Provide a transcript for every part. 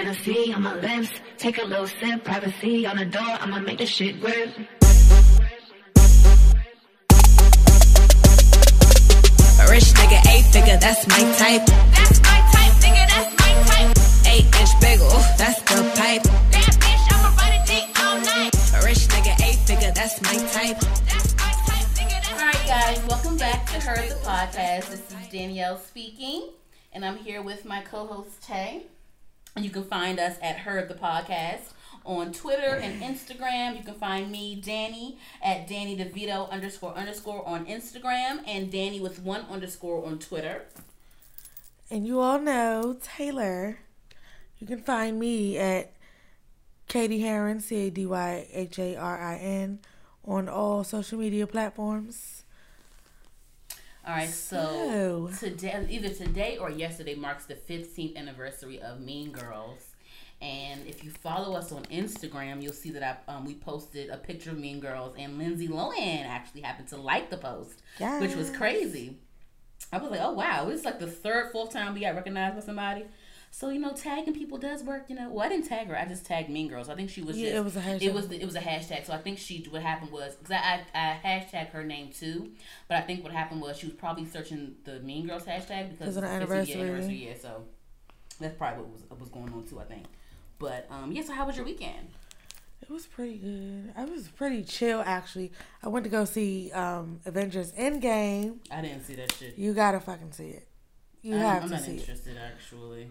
Hennessy on my lips. Take a little sip, privacy on the door. I'ma make this shit grip. A rich nigga, 8-figure, that's my type. That's my type, nigga, that's my type. 8-inch bagel, that's the pipe. That bitch, I'ma ride a dick all night. A rich nigga, 8-figure, that's my type. That's my type, nigga, that's my type. Alright guys, welcome back to Herd the Podcast. This is Danielle speaking, and I'm here with my co-host Tay. You can find us at Herd the Podcast on Twitter and Instagram. You can find me, Danny, at Danny DeVito __ on Instagram, and Danny with 1_ on Twitter. And you all know Taylor. You can find me at Katie Herron, CADYHARIN, on all social media platforms. All right, so today, either today or yesterday, marks the 15th anniversary of Mean Girls. And if you follow us on Instagram, you'll see that we posted a picture of Mean Girls, and Lindsay Lohan actually happened to like the post, yes, which was crazy. I was like, oh, wow. It's like the third, fourth time we got recognized by somebody. So, you know, tagging people does work, you know. Well, I didn't tag her. I just tagged Mean Girls. I think she was just... It was a hashtag. So I think what happened was... Because I hashtagged her name, too. But I think what happened was she was probably searching the Mean Girls hashtag because of the anniversary. Yeah, so that's probably what was going on, too, I think. But, yeah, so how was your weekend? It was pretty good. I was pretty chill, actually. I went to go see Avengers Endgame. I didn't see that shit. You gotta fucking see it. I'm not interested, actually.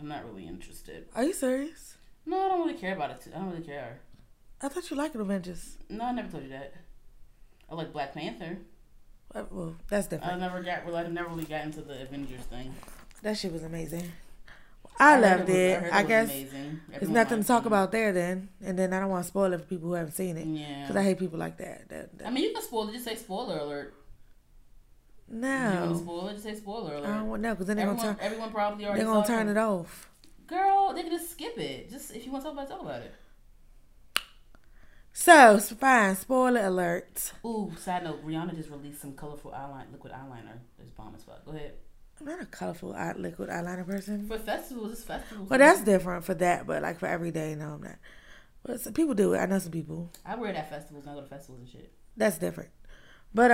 I'm not really interested. Are you serious? No, I don't really care about it. I don't really care. I thought you liked Avengers. No, I never told you that. I like Black Panther. Well, that's different. I never really got into the Avengers thing. That shit was amazing. I loved it. I guess there's nothing to talk about there then. And then I don't want to spoil it for people who haven't seen it. Yeah. Because I hate people like that. I mean, you can spoil it. Just say spoiler alert. No. You want to spoil it? Just say spoiler alert. I don't want to know because then they're going to turn it off. Girl, they can just skip it. Just if you want to talk about it. So, fine. Spoiler alert. Ooh, side note. Rihanna just released some colorful liquid eyeliner. It's bomb as fuck. Go ahead. I'm not a colorful liquid eyeliner person. For festivals, it's festivals. Well, that's different for that, but like for every day, no, I'm not. But some people do it. I know some people. I wear it at festivals and I go to festivals and shit. That's different. But,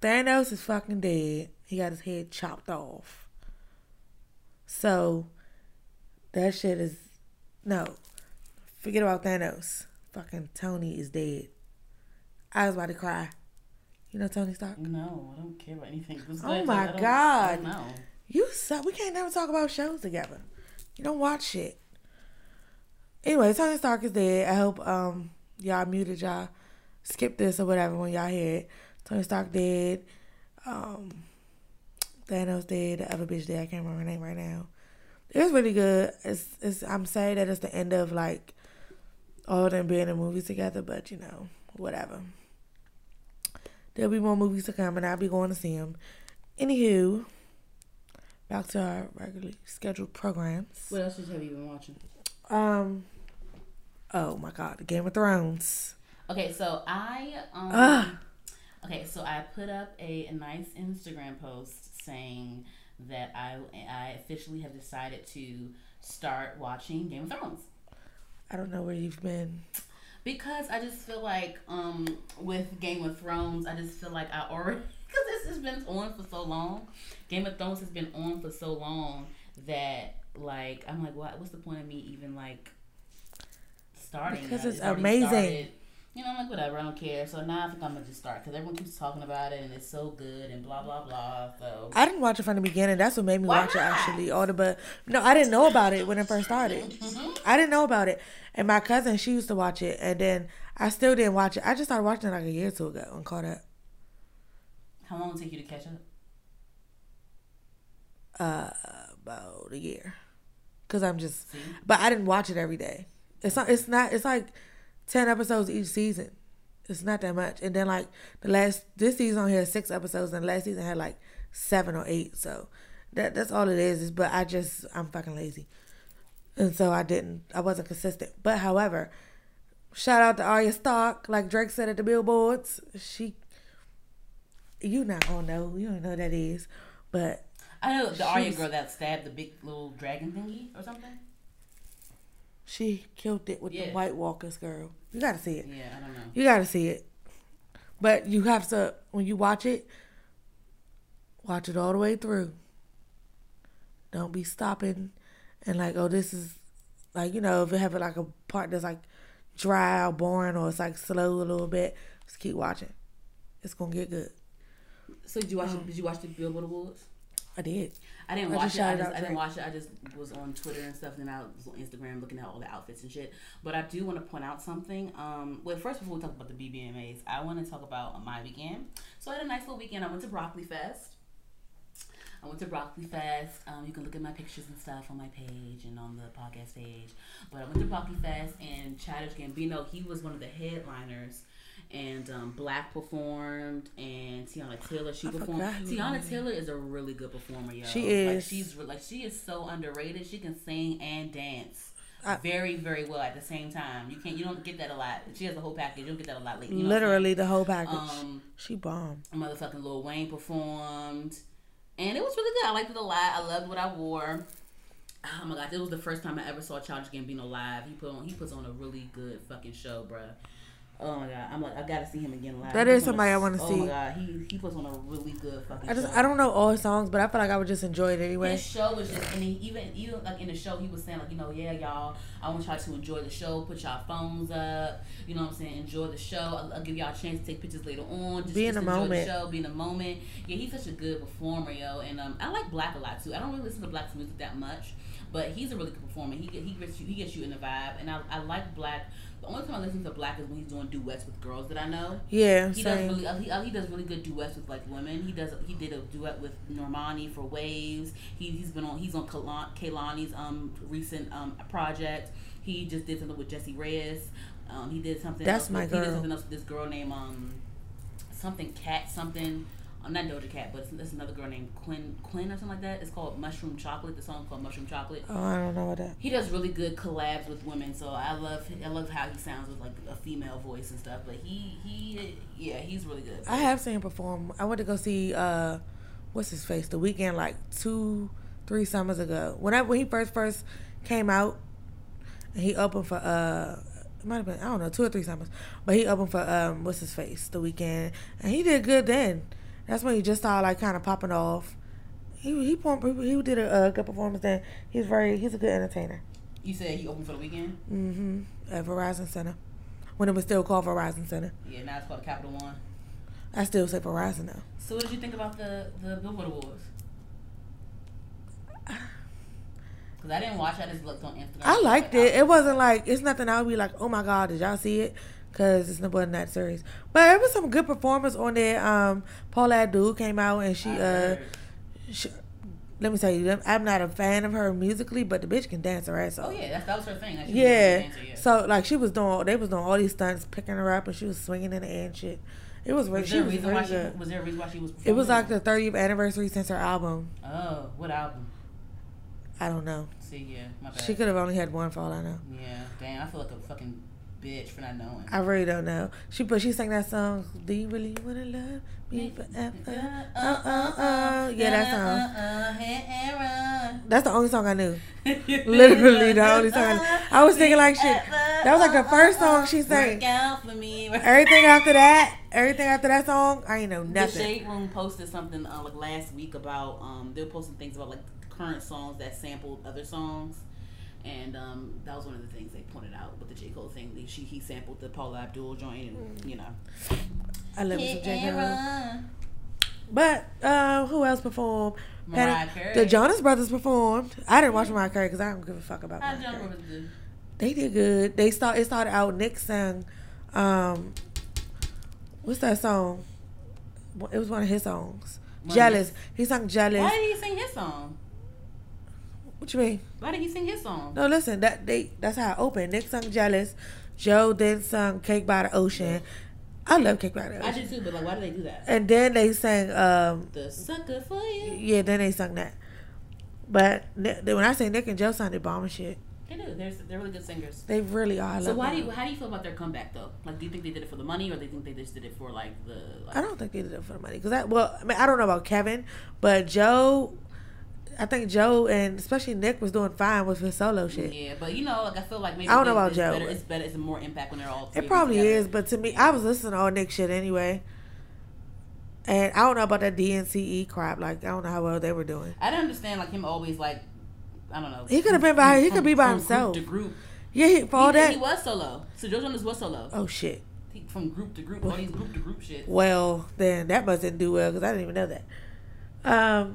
Thanos is fucking dead. He got his head chopped off. So, that shit is... No. Forget about Thanos. Fucking Tony is dead. I was about to cry. You know Tony Stark? No, I don't care about anything. Oh my God. No. You suck. We can't never talk about shows together. You don't watch shit. Anyway, Tony Stark is dead. I hope y'all muted y'all. Skip this or whatever when y'all hear it. Tony Stark dead. Thanos dead. The other bitch dead. I can't remember her name right now. It was really good. I'm sad that it's the end of like all of them being in movies together, but you know, whatever. There'll be more movies to come and I'll be going to see them. Anywho, back to our regularly scheduled programs. What else have you been watching? Oh my God, Game of Thrones. Okay, so I put up a nice Instagram post saying that I officially have decided to start watching Game of Thrones. I don't know where you've been. Because I just feel like with Game of Thrones, I just feel like I already... Because this has been on for so long. Game of Thrones has been on for so long that like I'm like, what's the point of me even like starting? Because it's amazing. Started. You know, I'm like, whatever, I don't care. So now I think I'm going to just start because everyone keeps talking about it and it's so good and blah, blah, blah. So I didn't watch it from the beginning. That's what made me watch it, actually. No, I didn't know about it when it first started. Mm-hmm. I didn't know about it. And my cousin, she used to watch it. And then I still didn't watch it. I just started watching it like a year or two ago and caught up. How long did it take you to catch up? About a year. Because I'm just... See? But I didn't watch it every day. It's like... 10 episodes each season. It's not that much. And then like this season on here is 6 episodes and last season had like 7 or 8. So that's all it is. But I'm fucking lazy. And so I wasn't consistent. But however, shout out to Arya Stark. Like Drake said at the billboards, you not gonna know. You don't know who that is. But I know the Arya girl that stabbed the big little dragon thingy or something. She killed it with the White Walkers, girl. You gotta see it. Yeah, I don't know. You gotta see it. But you have to, when you watch it all the way through. Don't be stopping and like, oh, this is like, you know, if you have like a part that's like dry or boring or it's like slow a little bit, just keep watching. It's gonna get good. So did you watch the Bill with the Wolves? I did. I didn't watch it. I just was on Twitter and stuff, and then I was on Instagram looking at all the outfits and shit. But I do want to point out something. Well, first before we talk about the BBMAs, I want to talk about my weekend. So I had a nice little weekend. I went to Broccoli Fest. You can look at my pictures and stuff on my page and on the podcast page. But I went to Broccoli Fest, and Childish Gambino, he was one of the headliners. And Black performed, and Teyana Taylor, she performed. Teyana Taylor is a really good performer, yo. She is. She is so underrated. She can sing and dance very, very well at the same time. You don't get that a lot. She has the whole package. You don't get that a lot lately. You know literally the whole package. She bombed. Motherfucking Lil Wayne performed, and it was really good. I liked it a lot. I loved what I wore. Oh my God, it was the first time I ever saw Childish Gambino live. He puts on a really good fucking show, bruh. Oh my God! I'm like, I gotta see him again live. That is somebody I want to see. Oh my God, he puts on a really good fucking show. I don't know all his songs, but I feel like I would just enjoy it anyway. His show was just, and even like in the show, he was saying like, you know, yeah, y'all, I want y'all to enjoy the show. Put y'all phones up. You know what I'm saying? Enjoy the show. I'll give y'all a chance to take pictures later on. Just be in the moment. The show. Be in the moment. Yeah, he's such a good performer, yo. And I like Black a lot too. I don't really listen to Black's music that much, but he's a really good performer. He gets you in the vibe, and I like Black. The only time I listen to Black is when he's doing duets with girls that I know. Yeah, he does really good duets with like women. He did a duet with Normani for Waves. He's on Kehlani's recent project. He just did something with Jessie Reyes. He did something. He did something else with this girl named something Cat something. I'm not Doja Cat, but it's another girl named Quinn or something like that. It's called Mushroom Chocolate. The song's called Mushroom Chocolate. Oh, I don't know what that. He does really good collabs with women, so I love how he sounds with like a female voice and stuff. But he's really good. I have seen him perform. I went to go see what's his face, The Weeknd, like 2-3 summers ago when he first came out, and he opened for it might have been, I don't know, 2 or 3 summers, but he opened for what's his face, The Weeknd, and he did good then. That's when he just started like kind of popping off. He did a good performance then. He's a good entertainer. You said he opened for The Weeknd? Mm-hmm. At Verizon Center, when it was still called Verizon Center. Yeah, now it's called Capital One. I still say Verizon though. So what did you think about the Billboard Awards? Because I didn't watch. I just looked on Instagram. I liked it. It wasn't like, it's nothing I would be like, oh my God, did y'all see it? Because it's wasn't that serious. But there was some good performance on there. Paula Abdul came out, and she let me tell you, I'm not a fan of her musically, but the bitch can dance her ass off. Oh yeah, that was her thing. Like, she was a dancer. So like they was doing all these stunts, picking her up, and she was swinging in the air and shit. It was really good. Was there a reason why she was performing? It was like the 30th anniversary since her album. Oh, what album? I don't know. See, yeah, my bad. She could have only had one for all I know. Yeah, damn, I feel like a fucking bitch for not knowing. I really don't know. She sang that song, Do You Really Wanna Love Me Forever? Yeah, that song. That's the only song I knew. Literally the only song I was thinking like shit. That was like the first song she sang. Work out for me. Everything after that song, I ain't know nothing. The Shade Room posted something like last week about they were posting things about like current songs that sampled other songs. And that was one of the things they pointed out with the J. Cole thing. He sampled the Paula Abdul joint, and you know. I love it, J. Cole. But who else performed? Mariah Carey. The Jonas Brothers performed. I didn't watch Mariah Carey because I don't give a fuck about Mariah Carey. How Jonas Brothers do? They did good. It started out, Nick sang, what's that song? It was one of his songs. Jealous. He sang Jealous. Why did he sing his song? What you mean? Why did he sing his song? No, listen. That's how I opened. Nick sung Jealous. Joe then sung Cake by the Ocean. I love Cake by the Ocean. I do too, but like, why do they do that? And then they sang The Sucker for You. Yeah, then they sung that. But when I say Nick and Joe sang, they bomb and shit. They do. They're really good singers. They really are. How do you feel about their comeback though? Like, do you think they did it for the money, or do you think they just did it for like the? Like... I don't think they did it for the money, because I don't know about Kevin, but Joe. I think Joe and especially Nick was doing fine with his solo shit. Yeah, but you know, like, I feel like maybe I don't know about Joe. It's better. It's more impact when they're all three. It probably is, but to me, I was listening to all Nick shit anyway. And I don't know about that DNCE crap. Like, I don't know how well they were doing. I didn't understand, like, him always, like, I don't know. He could have been by, he could be by himself. Group to group. Yeah, for all that. He was solo. So Joe Jonas was solo. Oh, shit. From group to group. All these group to group shit. Well, then that must didn't do well because I didn't even know that.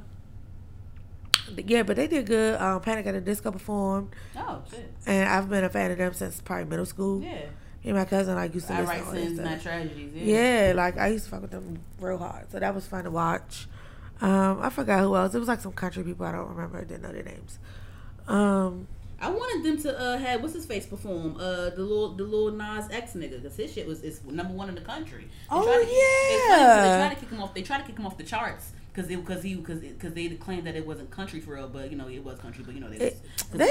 Yeah, but they did good. Panic at the Disco performed. Oh, shit. And I've been a fan of them since probably middle school. Yeah. Me and my cousin, like, used to listen to all that stuff. I write sins, not tragedies. Yeah, like, I used to fuck with them real hard. So that was fun to watch. I forgot who else. It was, like, some country people. I don't remember. I didn't know their names. I wanted them to have, what's-his-face perform? The little Nas X nigga, because his shit is #1 in the country. They tried to kick him off the charts. Because they claimed that it wasn't country for real, but you know it was country. But you know they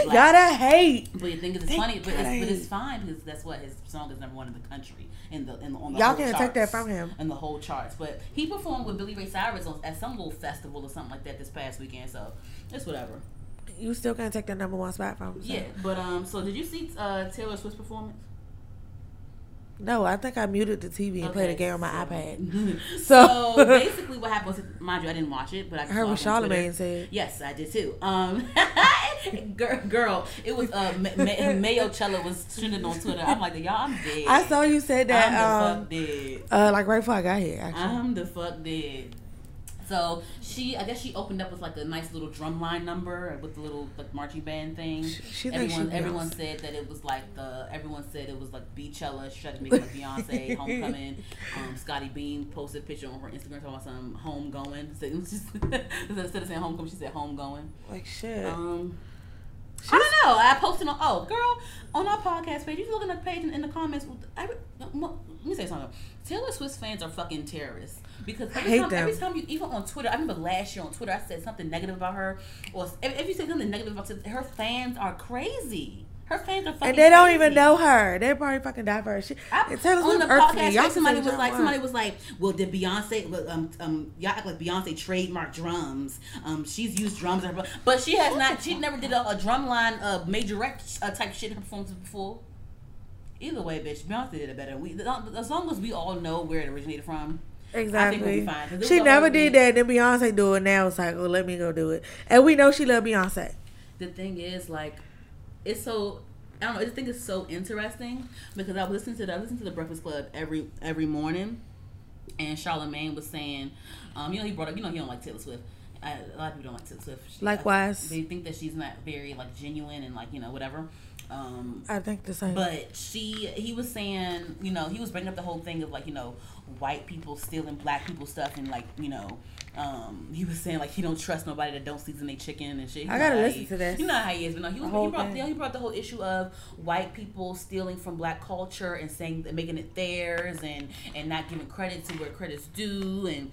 gotta hate. But you think it's funny, but it's fine because that's what his song is #1 in the country on the y'all can't take that from him and the whole charts. But he performed with Billy Ray Cyrus at some little festival or something like that this past weekend. So it's whatever. You still can't take that #1 spot from him. So. Yeah, but so did you see Taylor Swift's performance? No, I think I muted the TV and played a game on my iPad. So basically, what happened was, mind you, I didn't watch it, but I heard what Charlamagne said. Yes, I did too. Girl, it was Mayo Cella was trending on Twitter. I'm like, y'all, I'm dead. I saw you said that. I'm the fuck dead. Like right before I got here, actually. I'm the fuck dead. So I guess she opened up with like a nice little drumline number with the little like marching band thing. Everyone said it was like Beachella, shut making like Beyonce, Homecoming. Scotty Bean posted a picture on her Instagram talking about some homegoing. So it was just instead of saying homecoming, she said homegoing. Like shit. I don't know. I posted on on our podcast page. You look at the page in the comments. Let me say something. Taylor Swift fans are fucking terrorists because every time you even on Twitter, I remember last year on Twitter I said something negative about her, or if you say something negative about her fans are crazy. Her fans are fucking and they don't even know her. They probably fucking die for her. On the podcast, somebody was like, "Well, did Beyonce? Y'all act like Beyonce trademarked drums. She's used drums, but she has not. She never did a drumline, majorette type shit in her performance before. Either way, bitch, Beyonce did it better. As long as we all know where it originated from." Exactly. I think we'll be fine. She never did that. Then Beyonce do it now. It's like, "Oh, let me go do it." And we know she loved Beyonce. The thing is, like. It's so, I don't know, I just think it's so interesting because I listen to the Breakfast Club every morning, and Charlamagne was saying, he brought up, he don't like Taylor Swift. A lot of people don't like Taylor Swift. Likewise. They think that she's not very, like, genuine and, like, whatever. I think the same. But he was saying, he was bringing up the whole thing of, like, white people stealing black people stuff and, like, he was saying like he don't trust nobody that don't season their chicken and shit. I gotta listen to this. You know how he is, but no, he brought the whole issue of white people stealing from black culture and saying making it theirs and not giving credit to where credit's due, and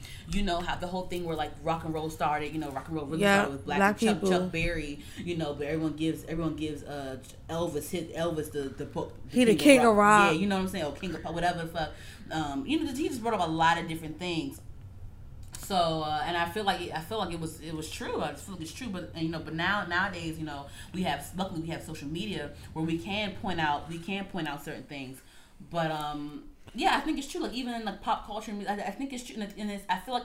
how the whole thing where like rock and roll started. Rock and roll really started with black people. Chuck Berry. But everyone gives Elvis the king of rock. Yeah, you know what I'm saying? Or king of pop, whatever the fuck. He just brought up a lot of different things. So and I feel like it was true. I feel like it's true, but but nowadays luckily we have social media where we can point out certain things. But I think it's true. Like even in like pop culture, I think it's true. And I feel like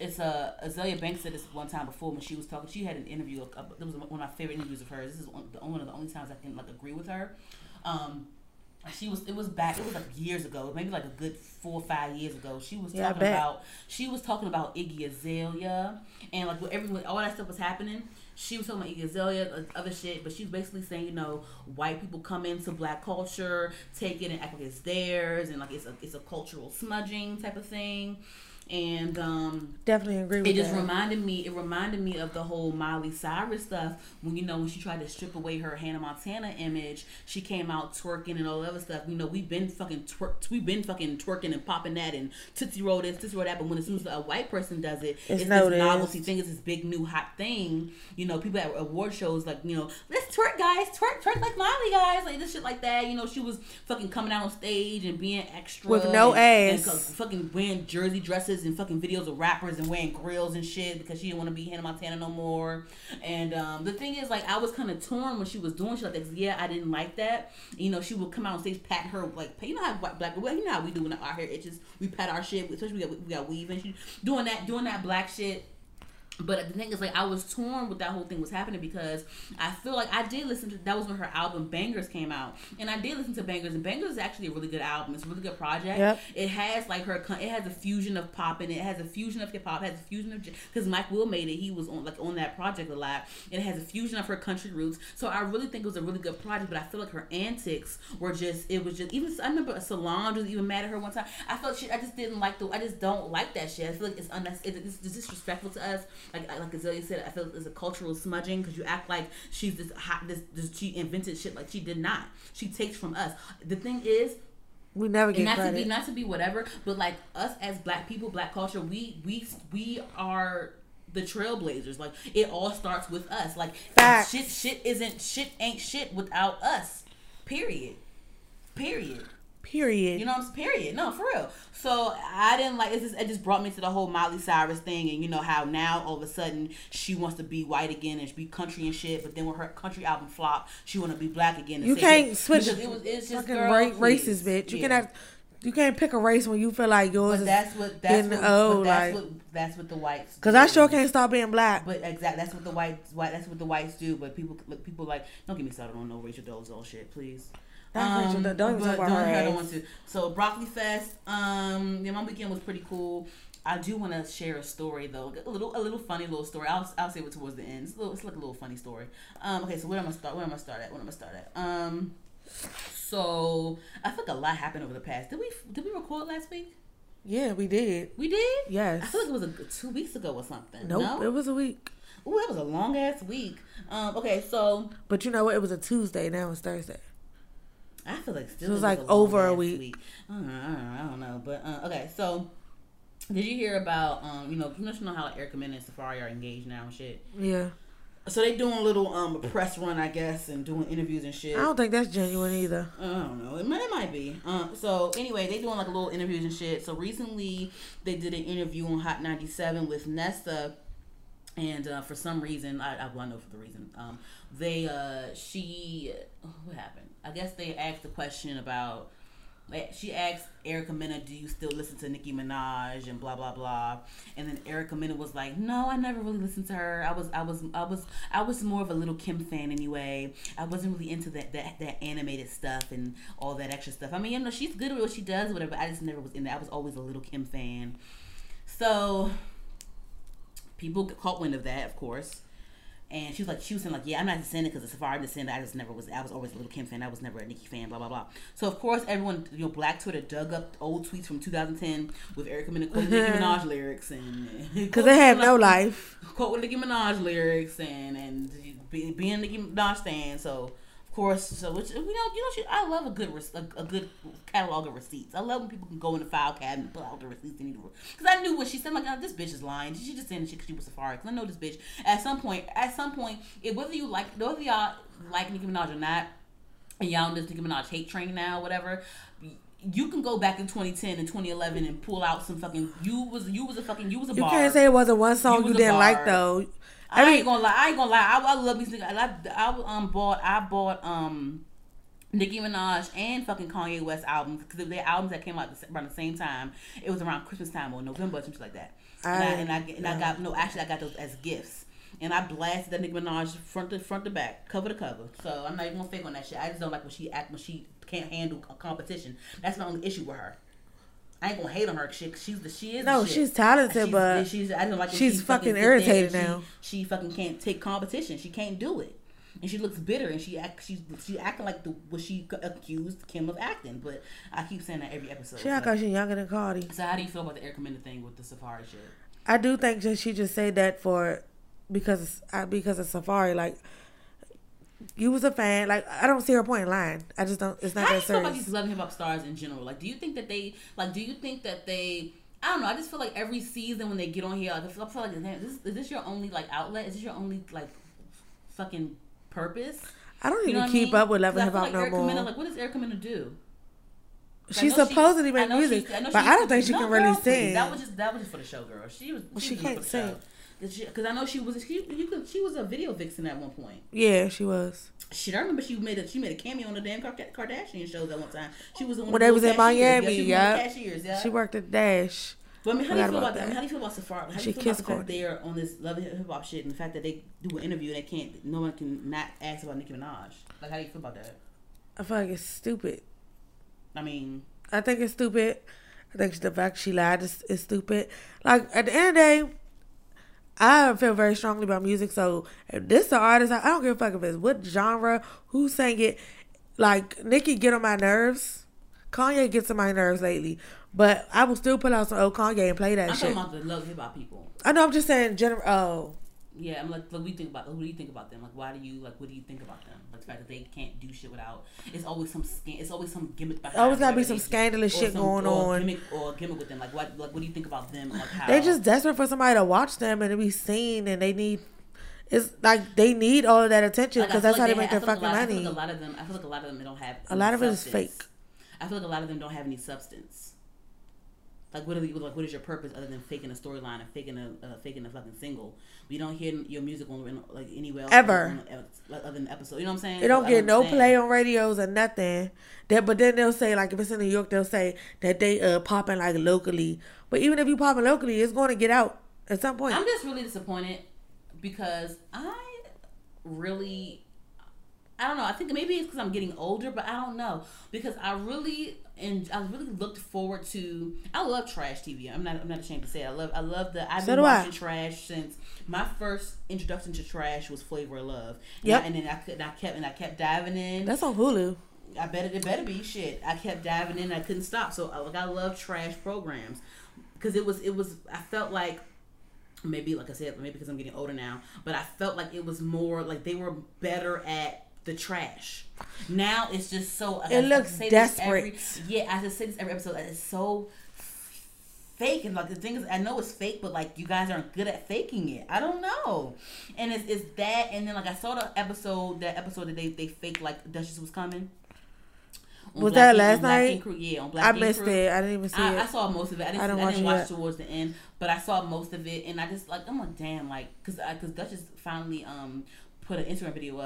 it's Azalea Banks said this one time before when she was talking. She had an interview. It was one of my favorite interviews of hers. This is one of the only times I can like agree with her. It was like years ago, maybe like a good 4 or 5 years ago. She was talking about Iggy Azalea and like when all that stuff was happening. She was talking about Iggy Azalea, other shit, but she was basically saying, white people come into black culture, take it and act like it's theirs, and like it's a cultural smudging type of thing. And definitely agree with it. It reminded me of the whole Miley Cyrus stuff when she tried to strip away her Hannah Montana image. She came out twerking and all that other stuff. We've been fucking twerking and popping that and tootsie roll this, tootsie roll that. But when as soon as a white person does it, it's this novelty thing. It's this big new hot thing. People at award shows like let's twerk, guys, twerk like Miley, guys, like this shit like that. She was fucking coming out on stage and being extra with no ass and fucking wearing jersey dresses. actresses in fucking videos of rappers and wearing grills and shit because she didn't want to be Hannah Montana no more. And the thing is, like, I was kind of torn when she was doing shit like this. Yeah, I didn't like that. You know, she would come out on stage, pat her, like, you know how black, you know how we do when our hair itches, we pat our shit, especially we got weave and she doing that black shit. But the thing is, like, I was torn with that whole thing was happening because I feel like I did listen to, that was when her album Bangers came out. And I did listen to Bangers. And Bangers is actually a really good album. It's a really good project. Yep. It has, like, it has a fusion of pop in it. It has a fusion of hip-hop. It has a fusion of, because Mike Will made it. He was on that project a lot. It has a fusion of her country roots. So I really think it was a really good project. But I feel like her antics were just, even, I remember Solange was even mad at her one time. I felt I just don't like that shit. I feel like it's disrespectful to us. Like Azealia said, I feel like it's a cultural smudging because you act like she's this hot, she invented shit like she did not. She takes from us. The thing is, we never get credit. Not to be whatever, but like us as black people, black culture, we are the trailblazers. Like it all starts with us. Like shit ain't shit without us. Period. You know what I'm saying? Period. No, for real. So I didn't like it. It just brought me to the whole Miley Cyrus thing, and you know how now all of a sudden she wants to be white again and be country and shit, but then when her country album flopped, she want to be black again. And you can't switch. It's just girl, racist, bitch. You cannot. You can't pick a race when you feel like yours. But that's what the whites do. Because I sure can't stop being black. But exactly, that's what the whites. That's what the whites do. But people like, don't get me started on no Rachel Dolezal shit, please. So Broccoli Fest, my weekend was pretty cool. I do want to share a story though, a little funny little story. I'll save it towards the end. It's like a little funny story. Okay, so where am I start at? So I feel like a lot happened over the past. Did we record last week? Yeah, we did. We did? Yes. I feel like it was 2 weeks ago or something. Nope, no? It was a week. Ooh, it was a long ass week. Okay, so. But you know what? It was a Tuesday. Now it's Thursday. I feel like still so it was like over a week. I don't know. But okay, so did you hear about you know how Erica Mena and Safaree are engaged now and shit? Yeah. So they doing a little press run, I guess, and doing interviews and shit. I don't think that's genuine either. I don't know. It might be. So anyway, they doing like a little interviews and shit. So recently they did an interview on Hot 97 with Nesta. And for some reason, I know for the reason, what happened? I guess they asked the question about, she asked Erica Mena, do you still listen to Nicki Minaj and blah, blah, blah. And then Erica Mena was like, no, I never really listened to her. I was more of a Lil' Kim fan anyway. I wasn't really into that animated stuff and all that extra stuff. I mean, you know, she's good at what she does, whatever. I just never was in that. I was always a Lil' Kim fan. So... people get caught wind of that, of course. And she was saying, yeah, I'm not descended because of Safaree. I'm descended. I was always a Lil' Kim fan. I was never a Nicki fan, blah, blah, blah. So, of course, everyone, you know, Black Twitter dug up old tweets from 2010 with Erica Mena quoting Nicki Minaj lyrics. Because they had no life. Quote with Nicki Minaj lyrics and being Nicki Minaj fan, so... course, so which I love a good catalog of receipts. I love when people can go in the file cabinet and pull out the receipts they need to, because I knew what she said. I'm like, oh, this bitch is lying. She just saying that she was Safaree. Because I know this bitch. At some point, whether y'all like Nicki Minaj or not, and y'all on this Nicki Minaj hate train now, whatever. You can go back in 2010 and 2011 and pull out some fucking. You was a barb. You can't say it wasn't one song you didn't like though. I ain't gonna lie. I love these niggas. I bought Nicki Minaj and fucking Kanye West albums, because their albums that came out around the same time. It was around Christmas time or November or something like that. I got those as gifts. And I blasted that Nicki Minaj front to back, cover to cover. So I'm not even gonna fake on that shit. I just don't like when she can't handle a competition. That's my only issue with her. I ain't gonna hate on her shit. She's talented, but she's fucking irritated now. She fucking can't take competition. She can't do it, and she looks bitter, and she acting like what she accused Kim of acting. But I keep saying that every episode. She act like she's younger than Cardi. So how do you feel about the Erica Mena thing with the Safaree shit? I do think that she just said that because of Safaree, like. You was a fan. Like, I don't see her point in lying. I just don't. It's not that serious. How do you feel about these Love and Hip Hop stars in general? Like, do you think that they, I don't know. I just feel like every season when they get on here, like, I feel like, is this your only, like, outlet? Is this your only, like, fucking purpose? I don't even keep up with Love and Hip Hop no more. Like, what does Erica Mena do? She supposedly made music, but I don't think she can really sing. That was just for the show, girl. She can't sing. Because I know she was a video vixen at one point. Yeah, she was. Shit, I remember she made a cameo on the damn Kardashian shows at one time. She was the one. Well, they was in Miami, yeah. She worked at Dash. But I mean, how do you feel about Safaree? How do you feel about the fact they're on this Love and Hip Hop shit, and the fact that they do an interview and no one can ask about Nicki Minaj? Like, how do you feel about that? I feel like it's stupid. I think it's stupid. I think the fact she lied is stupid. Like, at the end of the day, I feel very strongly about music, so if this is an artist, I don't give a fuck if it's what genre, who sang it. Like, Nicki get on my nerves. Kanye gets on my nerves lately. But I will still put out some old Kanye and play that shit. I'm talking about the Love Hip Hop people. I know, I'm just saying general. Oh. Yeah, I'm like, who do you think about them? Like, what do you think about them? Like, the fact that they can't do shit without, it's always some gimmick behind. Always gotta be some scandalous shit going on. Gimmick with them. Like, what do you think about them? Like, how? They just desperate for somebody to watch them and to be seen, and they need all of that attention because that's how they make their fucking money. I feel like a lot of them don't have. A lot of it is fake. I feel like a lot of them don't have any substance. Like, what is your purpose other than faking a storyline and faking a fucking single? We don't hear your music on like anywhere else ever other than episode. You know what I'm saying? It don't get no play on radios or nothing. But then they'll say, like, if it's in New York, they'll say that they popping like locally. But even if you popping locally, it's going to get out at some point. I'm just really disappointed because I don't know. I think maybe it's because I'm getting older, but I don't know. Because I really looked forward to. I love trash TV. I'm not ashamed to say it. I've been watching trash since my first introduction to trash was Flavor of Love. Yeah. And then I kept diving in. That's on Hulu. I bet it better be shit. I kept diving in. I couldn't stop. So I love trash programs because it was. I felt like. Maybe, like I said, maybe because I'm getting older now, but I felt like it was more like they were better at the trash. Now it's just so. It looks desperate. I just say this every episode. It's so fake, and like the thing is, I know it's fake, but like you guys aren't good at faking it. I don't know, and it's that, and then like I saw the episode that they faked like Duchess was coming. Was that last night? Yeah, on Black King Crew. I missed it. I didn't even see it. I saw most of it. I didn't watch towards the end, but I saw most of it, and I just like I'm like damn, like because Duchess finally put an Instagram video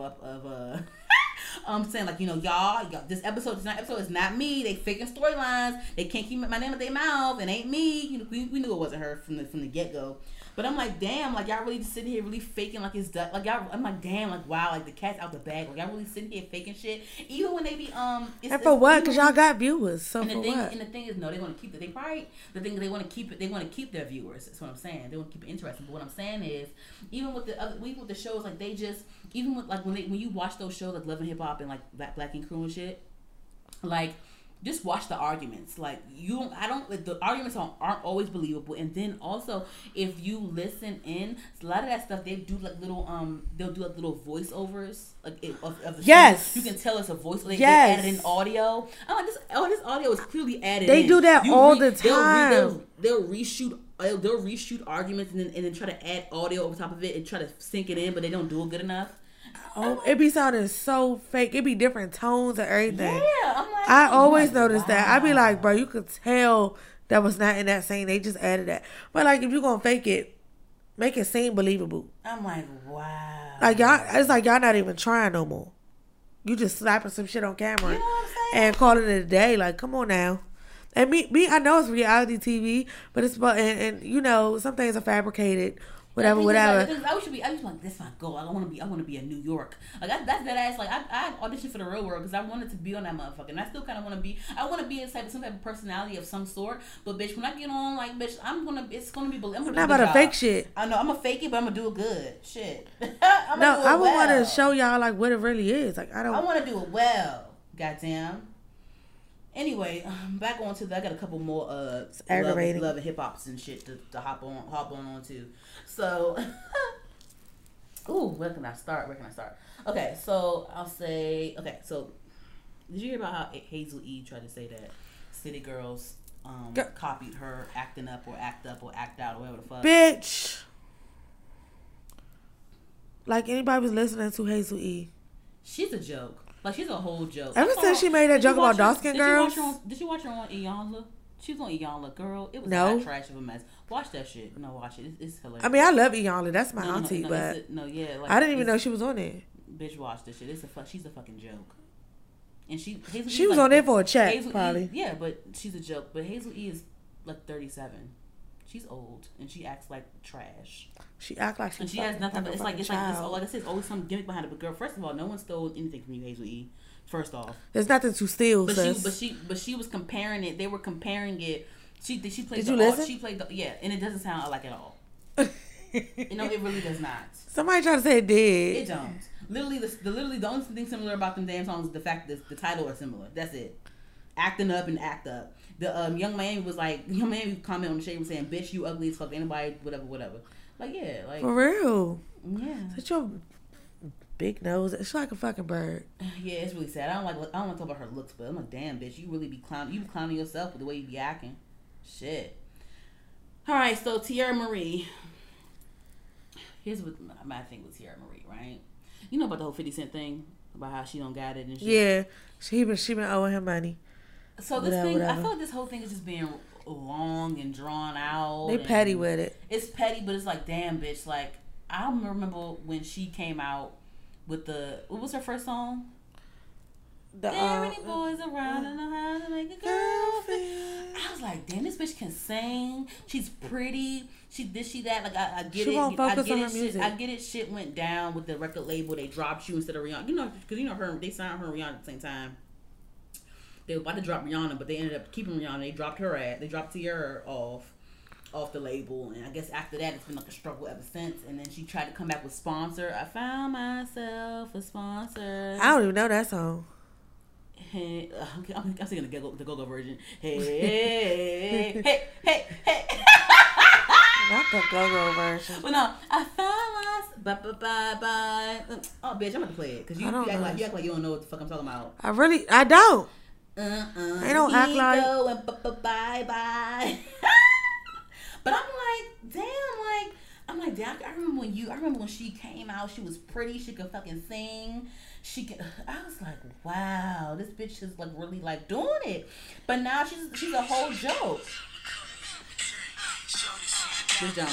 up of saying like y'all this episode is not me. They faking storylines. They can't keep my name out their mouth. It ain't me. You know, we knew it wasn't her from the get go. But I'm like, damn, like y'all really just sitting here really faking like it's done. Like y'all, I'm like, damn, like wow, like the cat's out the bag. Like y'all really sitting here faking shit, even when they be And for what? Because y'all got viewers. So and the thing is, no, they want to keep it. They want to keep it. They want to keep their viewers. That's what I'm saying. They want to keep it interesting. But what I'm saying is, even with the shows, like they just even with like when you watch those shows like Love and Hip Hop and like Black Ink Crew and shit, like. Just watch the arguments. Like the arguments aren't always believable. And then also, if you listen in, a lot of that stuff they do like little voiceovers of the yes. Show. You can tell it's a voice. Like, yes. They added in audio. I'm like this audio is clearly added. They in. Do that you all the time. They'll reshoot. They'll reshoot arguments and then try to add audio over top of it and try to sync it in, but they don't do it good enough. Oh, it be sounding so fake. It be different tones and everything. Yeah, I'm like, I always notice that. I be like, bro, you could tell that was not in that scene. They just added that. But like, if you gonna fake it, make it seem believable. I'm like, wow. Like y'all, it's like y'all not even trying no more. You just slapping some shit on camera, you know what I'm saying? And calling it a day. Like, come on now. And me, I know it's reality TV, but it's about and you know some things are fabricated. Whatever. I was like, that's my goal. I want to be in New York. Like that's that ass. Like I auditioned for The Real World because I wanted to be on that motherfucker, and I still kind of want to be. I want to be some type of personality of some sort. But bitch, when I get on, like bitch, it's gonna be. I'm not about to fake shit. I know I'm gonna fake it, but I'm gonna do it good. Shit. I would want to show y'all like what it really is. Like I don't. I want to do it well. Goddamn. Anyway, back on to that. I got a couple more love and hip hops and shit to hop on onto. So, ooh, where can I start? Okay, so I'll say, okay, so did you hear about how Hazel E tried to say that City Girls copied her acting up or act up or act out or whatever the fuck? Bitch! Like anybody was listening to Hazel E. She's a joke. Like, she's a whole joke. Ever since she made that joke about dark-skinned girls. Did you watch her on Iyanla? She's on Iyanla, girl. It was not trash of a mess. Watch that shit. No, watch it. It's hilarious. I mean, I love Iyanla. That's my auntie, but... No, yeah. Like, I didn't even know she was on it. Bitch, watch this shit. She's a fucking joke. And she was like, on there for a check, Hazel probably. E, yeah, but she's a joke. But Hazel E is, like, 37. She's old, and she acts like trash. She acts like she's and she has nothing, but like I said, it's always some gimmick behind it. But girl, first of all, no one stole anything from you, Hazel E. First off, there's nothing to steal. But she was comparing it. They were comparing it. She played. Did you listen? She played. Yeah, and it doesn't sound like it at all. You know, it really does not. Somebody tried to say it did. It don't. Literally the only thing similar about them damn songs is the fact that the title are similar. That's it. Acting up and act up. The Young Miami comment on the shade was saying, "Bitch, you ugly as fuck. Anybody, whatever." Like, yeah, like for real. Yeah, such your big nose. It's like a fucking bird. Yeah, it's really sad. I don't want to talk about her looks, but I'm like, damn, bitch, you really be clowning yourself with the way you be acting. Shit. All right, so Tierra Marie. Here's what my thing with Tierra Marie, right? You know about the whole 50 Cent thing about how she don't got it and shit. Yeah, she been owing him money. So I feel like this whole thing is just being long and drawn out. They petty with it. It's petty, but it's like, damn, bitch. Like, I remember when she came out with what was her first song? There any boys around and know how to make a girlfriend. I was like, damn, this bitch can sing. She's pretty. She this, she that. Like, I get she it. Won't focus I get on it. Her music. I get it. Shit went down with the record label. They dropped you instead of Rihanna. You know, because they signed her and Rihanna at the same time. They were about to drop Rihanna, but they ended up keeping Rihanna. They dropped her ass. They dropped Tierra off the label. And I guess after that, it's been like a struggle ever since. And then she tried to come back with Sponsor. I found myself a sponsor. I don't even know that song. Hey, I'm singing the go-go version. Hey, hey, hey, hey, hey. Not the go-go version. Well, no. I found myself. Bye. Oh, bitch, I'm about to play it. Because you act like you don't know what the fuck I'm talking about. I don't. I don't act like. And bye. But I'm like, damn, I remember when she came out, she was pretty, she could fucking sing, I was like, wow, this bitch is like really like doing it. But now she's a whole joke. She's done.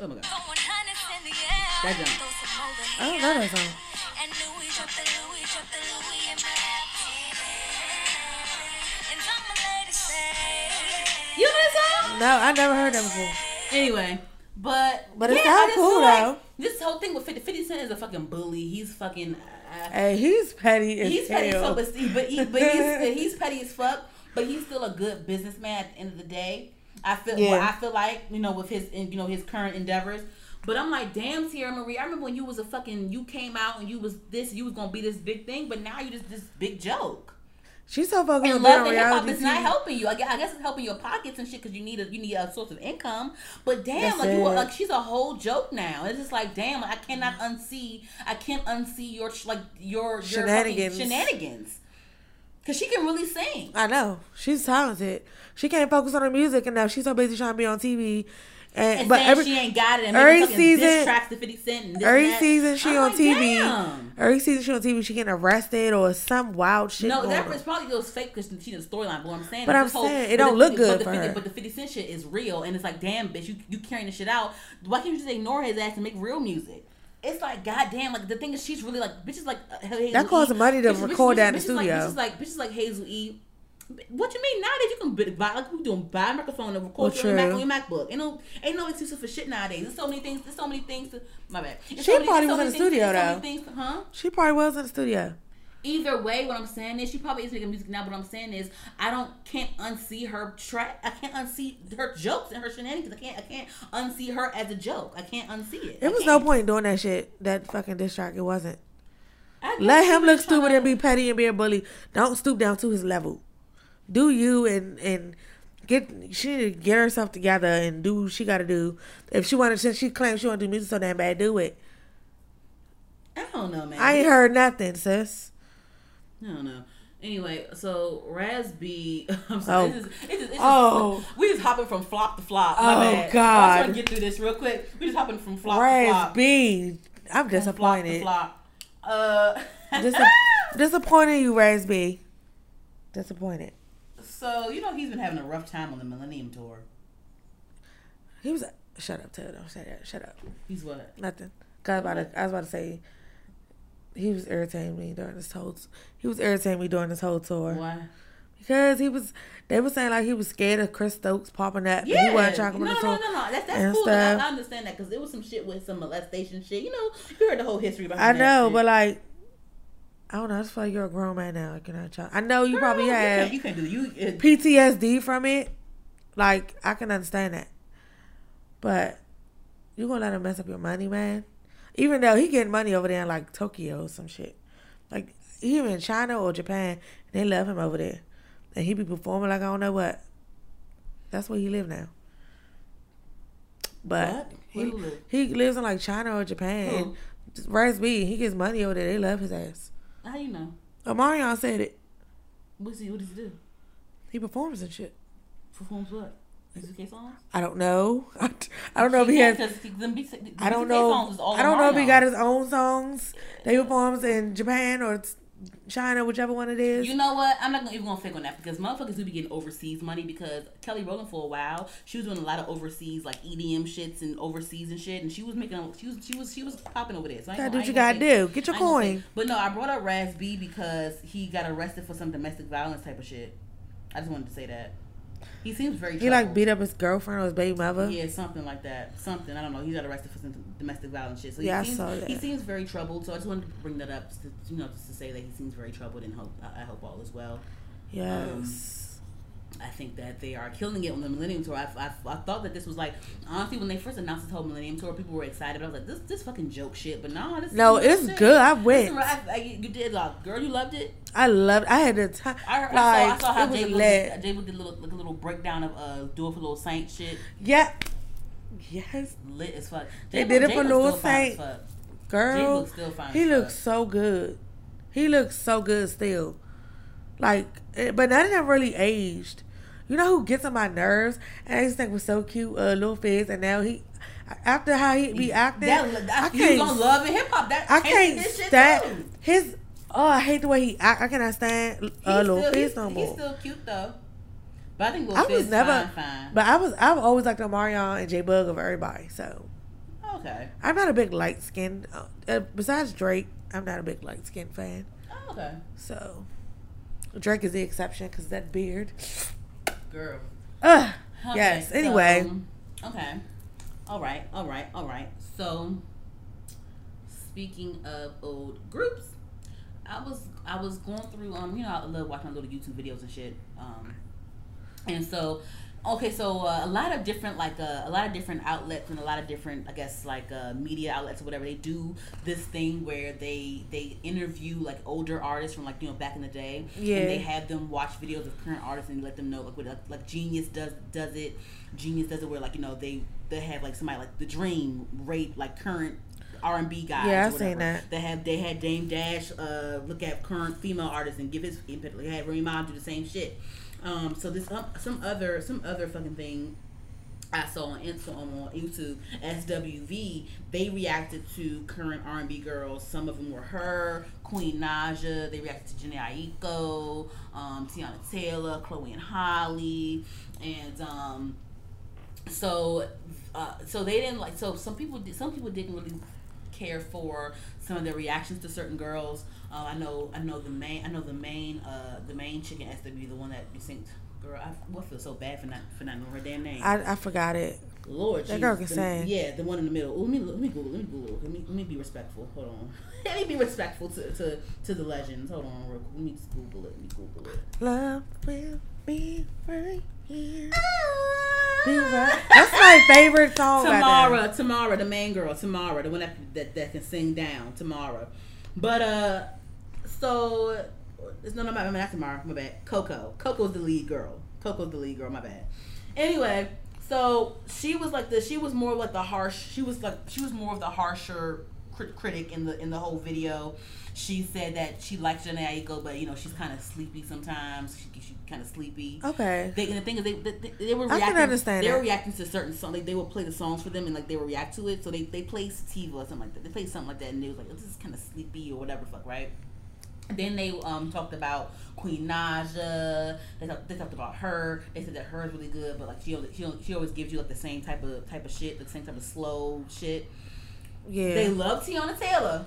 Oh my god. That jump. I don't know that song. You know that song? No, I never heard that before. Anyway, but it's not cool though. This whole thing with 50 Cent is a fucking bully. He's fucking. Hey, he's petty as hell. He's petty as fuck, but he's petty as fuck. But he's still a good businessman at the end of the day. I feel like, you know, with his his current endeavors. But I'm like, damn, Tierra Marie, I remember when you was you came out and you was going to be this big thing, but now you just this big joke. She's so fucking on reality. And Love and Hip Hop is not helping you. I guess it's helping your pockets and shit because you need a source of income. But damn, that's like, she's a whole joke now. It's just like, damn, like, I can't unsee your shenanigans. Because she can really sing. I know. She's talented. She can't focus on her music enough. She's so busy trying to be on TV. And but every, she ain't got it. And every season, tracks the 50 Cent. And every season she on TV. Damn. Every season she on TV, she getting arrested or some wild shit. No, that was probably those fake because she did a storyline. But I'm saying, it don't look good for her. But the 50 Cent shit is real, and it's like, damn, bitch, you carrying this shit out. Why can't you just ignore his ass and make real music? It's like, goddamn, like the thing is, she's really like, bitches like Hazel that costs money to record that in the studio. Bitches like Hazel E. What you mean? Nowadays you can buy a microphone and record on your MacBook. Ain't no excuse for shit nowadays. There's so many things. My bad. She probably was in the studio. Either way, what I'm saying is she probably is making music now. But what I'm saying is I can't unsee her track. I can't unsee her jokes and her shenanigans. I can't unsee her as a joke. I can't unsee it. There was no point in doing that shit. That fucking diss track. It wasn't. Let him look stupid and be petty and be a bully. Don't stoop down to his level. Do you and get herself together and do what she got to do. If she wanted, since she claims she want to do music so damn bad, do it. I don't know, man. I ain't heard nothing, sis. I don't know. Anyway, so Raz B, we just hopping from flop to flop. My bad. I just want to get through this real quick. We just hopping from flop to flop. Raz B, I'm disappointed. Disappointed you, Raz B. Disappointed. So you know he's been having a rough time on the Millennium Tour. He was shut up, Taylor. Don't say that. Shut up. He's what? Nothing. I was about to say. He was irritating me during this whole. He was irritating me during this whole tour. Why? Because he was. They were saying like he was scared of Chris Stokes popping up. Yeah. He wasn't talking about the tour. No. That's cool. I understand that because it was some shit with some molestation shit. You know, you heard the whole history behind that. I know, but like, I don't know. I just feel like you're a grown man now. Like you're not a child. I know you probably have. You can't do PTSD from it. Like I can understand that, but you gonna let him mess up your money, man? Even though he getting money over there in like Tokyo or some shit. Like he in China or Japan, they love him over there. And he be performing like I don't know what. That's where he live now. But he lives in like China or Japan. Raz B, he gets money over there. They love his ass. How you know? Omarion said it. What does he do? He performs and shit. Performs what? Songs? I don't know. I don't know if he has. I don't know. I don't know if he got his own songs. They performs in Japan or China, whichever one it is. You know what? I'm not even gonna fake on that because motherfuckers do be getting overseas money. Because Kelly Rowland for a while, she was doing a lot of overseas like EDM shits and overseas and shit, and she was making she was popping over there. So that's what you gotta do. Get your coin. But no, I brought up Raz B because he got arrested for some domestic violence type of shit. I just wanted to say that. He seems very troubled. He like beat up his girlfriend or his baby mother. Yeah, something like that. Something, I don't know. He got arrested for some domestic violence shit. So yeah, I saw that. He seems very troubled. So I just wanted to bring that up, to, you know, just to say that he seems very troubled, and I hope all is well. Yes. I think that they are killing it on the Millennium Tour. I thought that this was like, honestly, when they first announced this whole Millennium Tour, people were excited. But I was like, this fucking joke shit. But it's good. I went. You did, like, girl, you loved it. I loved. I had the time. I saw how J-Bo did a little breakdown of Do It For Lil Saint shit. Yeah. Yes. Lit as fuck. They did it for Lil Saint. Girl, still fine. He looks so good. He looks so good still. Like, but none of them really aged. You know who gets on my nerves? And I just think was so cute, Lil Fizz, and now he. After how he be acting, I can't. Love and Hip Hop. I can't stand his. Oh, I hate the way he act. I cannot stand Lil Fizz no more. He's still cute though, but I think Lil Fizz fine. But I've always liked Omarion and J Bug over everybody. So okay, I'm not a big light skinned besides Drake. I'm not a big light skinned fan. Oh, okay, so Drake is the exception because that beard, girl. Okay, yes. Anyway. So, okay. All right. So speaking of old groups. I was going through I love watching little YouTube videos and shit and so a lot of different outlets and a lot of different I guess like media outlets or whatever, they do this thing where they interview like older artists from like back in the day, and they have them watch videos of current artists and let them know like what like Genius does it where like they have like somebody like The Dream rate like current R&B guys. Yeah, I've seen that. They had Dame Dash look at current female artists and give his input. They had Rima do the same shit. So this some other fucking thing I saw on Instagram on YouTube, SWV, they reacted to current R&B girls. Some of them were her, Queen Naija. They reacted to Jhené Aiko, Teyana Taylor, Chloe and Halle, and so they didn't like. So some people didn't really care for some of their reactions to certain girls. I know the main chick in SW, the one that you think, girl, I feel so bad for not knowing her damn name. I forgot it. Lord, that Jesus, girl can say. Yeah, the one in the middle. Ooh, let me Google. Let me be respectful. Hold on. Let me be respectful to the legends. Hold on, real quick. Let me just Google it. Love will be right here. Right. That's my favorite song. Tamara, the main girl, Tamara, the one that can sing down, Tamara. But so it's not Tamara, my bad. Coco. Coco's the lead girl, my bad. Anyway, so she was more of the harsher critic in the whole video. She said that she likes Jhené Aiko, but you know she's kind of sleepy sometimes. She's kind of sleepy. Okay. And the thing is, they were reacting. I can understand. They were reacting to certain songs. Like, they would play the songs for them, and like they would react to it. So they played Sativa or something like that. They played something like that, and they was like, oh, "This is kind of sleepy" or whatever, fuck, right? Then they talked about Queen Naija. They talked about her. They said that her's really good, but like she always gives you like the same type of shit, the same type of slow shit. Yeah. They love Teyana Taylor.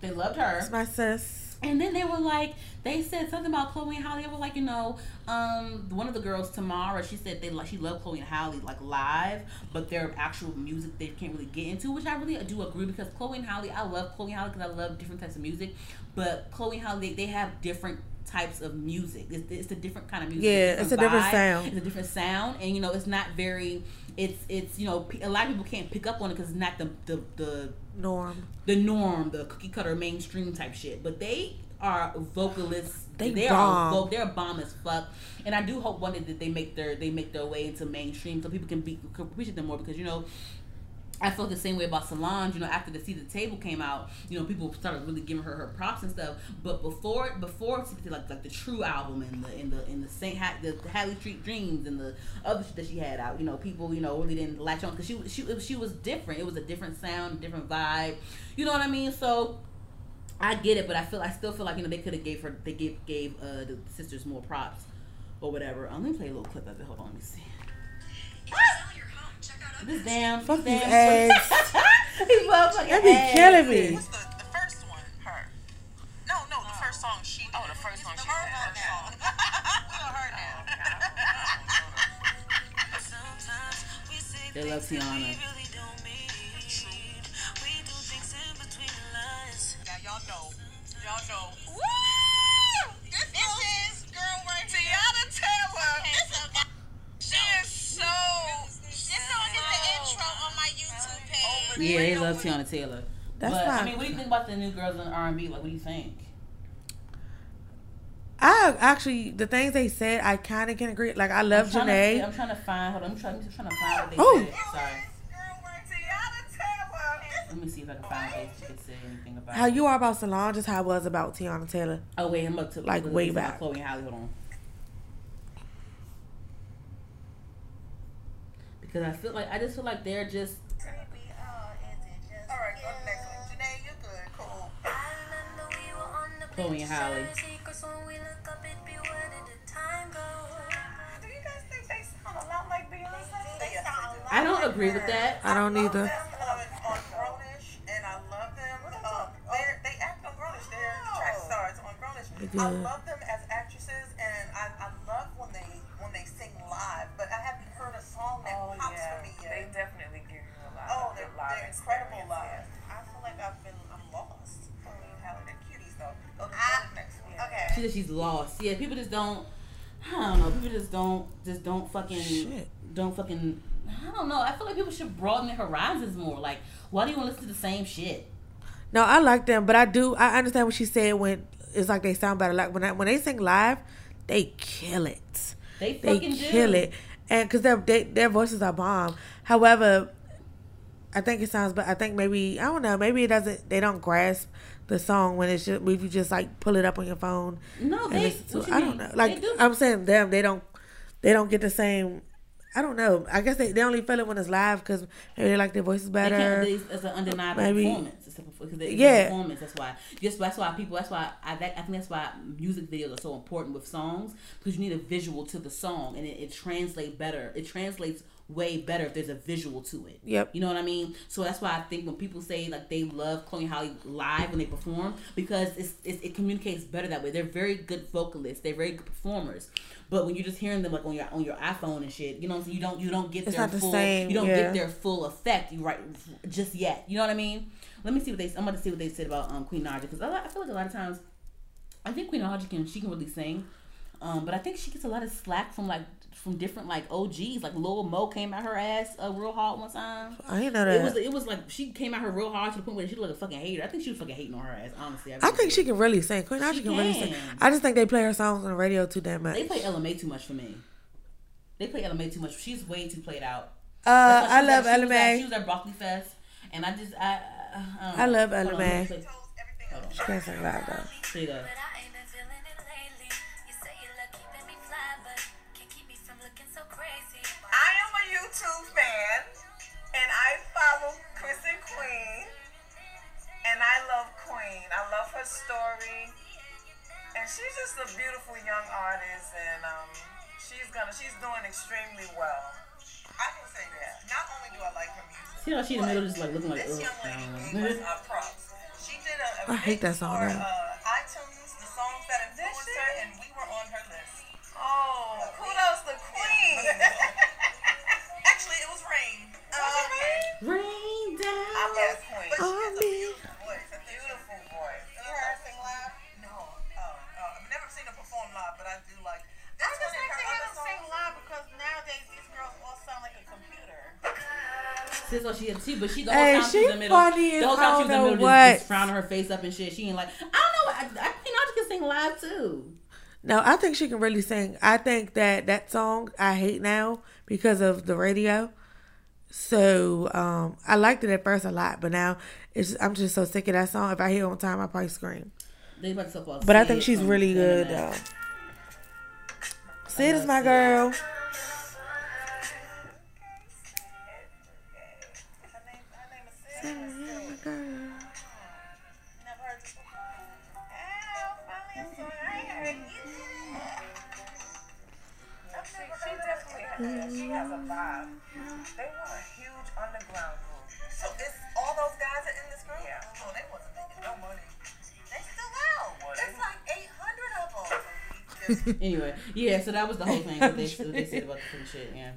They loved her. It's my sis. And then they were like, they said something about Chloe and Halle. They were like, you know, one of the girls, Tamara, she said she loved Chloe and Halle like live, but their actual music they can't really get into, which I really do agree, because Chloe and Halle, I love Chloe and Halle because I love different types of music, but Chloe and Halle, they have different types of music. It's a different kind of music. Yeah, it's a different sound. It's a different sound, and you know, it's not very. It's you know, a lot of people can't pick up on it because it's not the norm, the cookie cutter mainstream type shit. But they are vocalists. They're bomb as fuck. And I do hope one day that they make their way into mainstream so people can appreciate them more, because you know, I felt the same way about Solange. You know, after the Seat at the Table came out, you know, people started really giving her props and stuff. But before like the True album and the the Halle Street Dreams and the other shit that she had out, you know, people, you know, really didn't latch on because she was different. It was a different sound, different vibe. You know what I mean? So I get it, but I still feel like, you know, they could have gave the sisters more props or whatever. Let me play a little clip of it. Hold on, let me see. This damn fuck these eggs. He loves fucking eggs. That be killing me. What's the first one? Her. No, the first song she did. Oh, the first song she did. Her now. We all heard now. They love Teyana. Yeah, y'all know. Woo! This is girl right here. Teyana Taylor. She is so. This song is the intro on my YouTube page. Yeah, they love Teyana Taylor. I mean, what do you think about the new girls in R&B? Like, what do you think? I actually, the things they said, I kind of can agree. Like, I love Jhené. I'm trying to find. Hold on, I'm trying to find what they said. Sorry. Let me see if I can find what they could say anything about. How you are about Solange is how I was about Teyana Taylor. Oh wait, I'm up to like way back. Chloe and Halle, hold on. Because I just feel like they're just. Alright, go next one. Jhené, you're good. Cool. Chloe and Halle. Do you guys think they sound a lot like Beyoncé? They sound a lot. I don't agree with that. I don't either. I love them as actresses, and I love when they sing live, but I haven't heard a song that pops for me yet. They definitely give you a lot. Oh, they're incredible live. Yeah. I feel like I'm lost. I mean, they're cuties though. Okay. She said she's lost. Yeah, people just don't. I don't know. People just don't fucking. Shit. Don't fucking. I don't know. I feel like people should broaden their horizons more. Like, why do you want to listen to the same shit? No, I like them, but I understand what she said when. It's like they sound better. Like when they sing live, they kill it. They fucking kill it, and because their voices are bomb. However, I think it sounds. But I think maybe I don't know. Maybe it doesn't. They don't grasp the song when it's just. If you just like pull it up on your phone. No, I don't know. Like do. I'm saying, them. They don't get the same. I don't know. I guess they only feel it when it's live because maybe they like their voices better. It's an undeniable performance. Performance. I think that's why music videos are so important with songs, because you need a visual to the song, and it translates better. It translates way better if there's a visual to it. Yep. You know what I mean? So that's why I think when people say like they love Chloe and Halle live when they perform, because it communicates better that way. They're very good vocalists. They're very good performers. But when you're just hearing them like on your iPhone and shit, you know what I'm saying? You don't get their full get their full effect just yet. You know what I mean? Let me see what I'm about to see what they said about Queen Naija, because I feel like a lot of times I think Queen Naija can really sing, but I think she gets a lot of slack from different like OGs. Like Lil Mo came at her ass real hard one time. I didn't know that. It was like she came at her real hard to the point where she looked like a fucking hater. I think she was fucking hating on her ass, honestly. I think she can really sing. Queen Naija can really sing. I just think they play her songs on the radio too damn much. They play LMA too much for me. She's way too played out. I love LMA. She was at Broccoli Fest, and I I love Ella Mai. She got some vibe though. She does. I am a YouTube fan, and I follow Chris and Queen, and I love Queen. I love her story, and she's just a beautiful young artist, and she's doing extremely well. I can say that. Not only do I like her music, see how she in the middle just like looking like this young lady gave us our props. She did a hate that song. For, iTunes, the songs that influenced her, and we were on her list. Oh, kudos to Queen. Yeah. Actually, it was Rain. Rain down. I love Queen. But she has a beautiful voice. A beautiful voice. Did you hear her sing live? No. I've never seen her perform live, but I do like. I'm just like to hear them sing live because nowadays these girls all sound like a computer. This is what she had too, but she the whole time she was in the middle. The whole time she was in the middle, just frowning her face up and shit. She ain't like, I don't know. I can sing live too. No, I think she can really sing. I think that song I hate now because of the radio. So I liked it at first a lot, but now I'm just so sick of that song. If I hear it on time, I probably scream. But I think she's really good though. Sid is my girl. She has a vibe. They want a huge underground group. So all those guys are in this group? Yeah. Oh, they wasn't making no money. They still out. There's like 800 of them. Anyway, yeah. So that was the whole thing that they said about the shit. Yeah.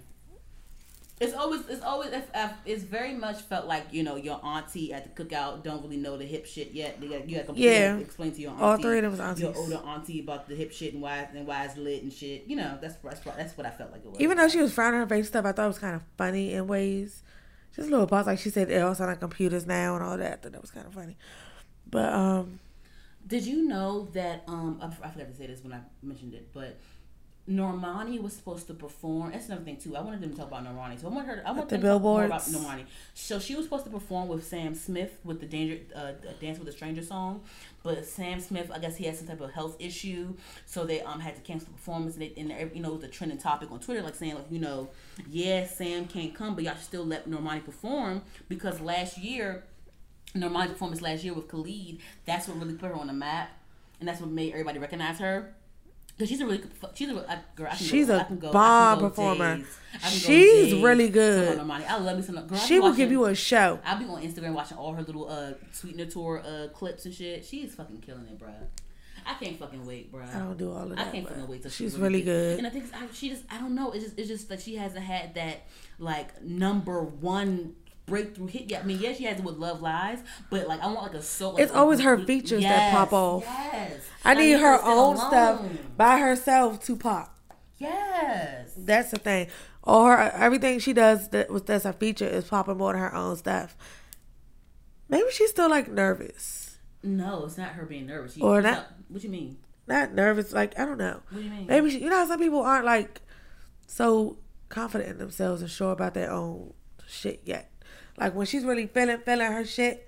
It's very much felt like, you know, your auntie at the cookout don't really know the hip shit yet. You have to explain to your auntie. All three of them was aunties. Your older auntie about the hip shit and why it's lit and shit. You know, that's what I felt like it was. Even though she was frowning her face stuff, I thought it was kind of funny in ways. Just a little pause, like she said, it all sound like computers now and all that. I thought that was kind of funny. But did you know that I forgot to say this when I mentioned it, but Normani was supposed to perform. That's another thing too. I wanted them to talk about Normani. So I want them to talk more about Normani. So she was supposed to perform with Sam Smith with the Dance with a Stranger song, but Sam Smith, I guess he had some type of health issue, so they had to cancel the performance. And you know, it was a trending topic on Twitter, like saying, like, you know, yeah, Sam can't come, but y'all should still let Normani perform because last year, Normani's performance last year with Khalid, that's what really put her on the map, and that's what made everybody recognize her. Cause she's a bomb performer. She's really good. I love me some girl. She will give you a show. I'll be on Instagram watching all her little Sweetener Tour clips and shit. She is fucking killing it, bruh. I can't fucking wait, bruh. I don't do all of that. I can't fucking wait till she's really good. And I think I don't know. It's just that she hasn't had that like number one breakthrough hit yet. I mean, yeah, she has it with Love Lies, but like I want like a soul. It's always her features that pop off. Yes, I need her own stuff by herself to pop. Yes, that's the thing. All her everything she does that's her feature is popping more than her own stuff. Maybe she's still like nervous. No, it's not her being nervous. What you mean? Not nervous. Like I don't know. What do you mean? Maybe you know how some people aren't like so confident in themselves and sure about their own shit yet. Like when she's really feeling her shit,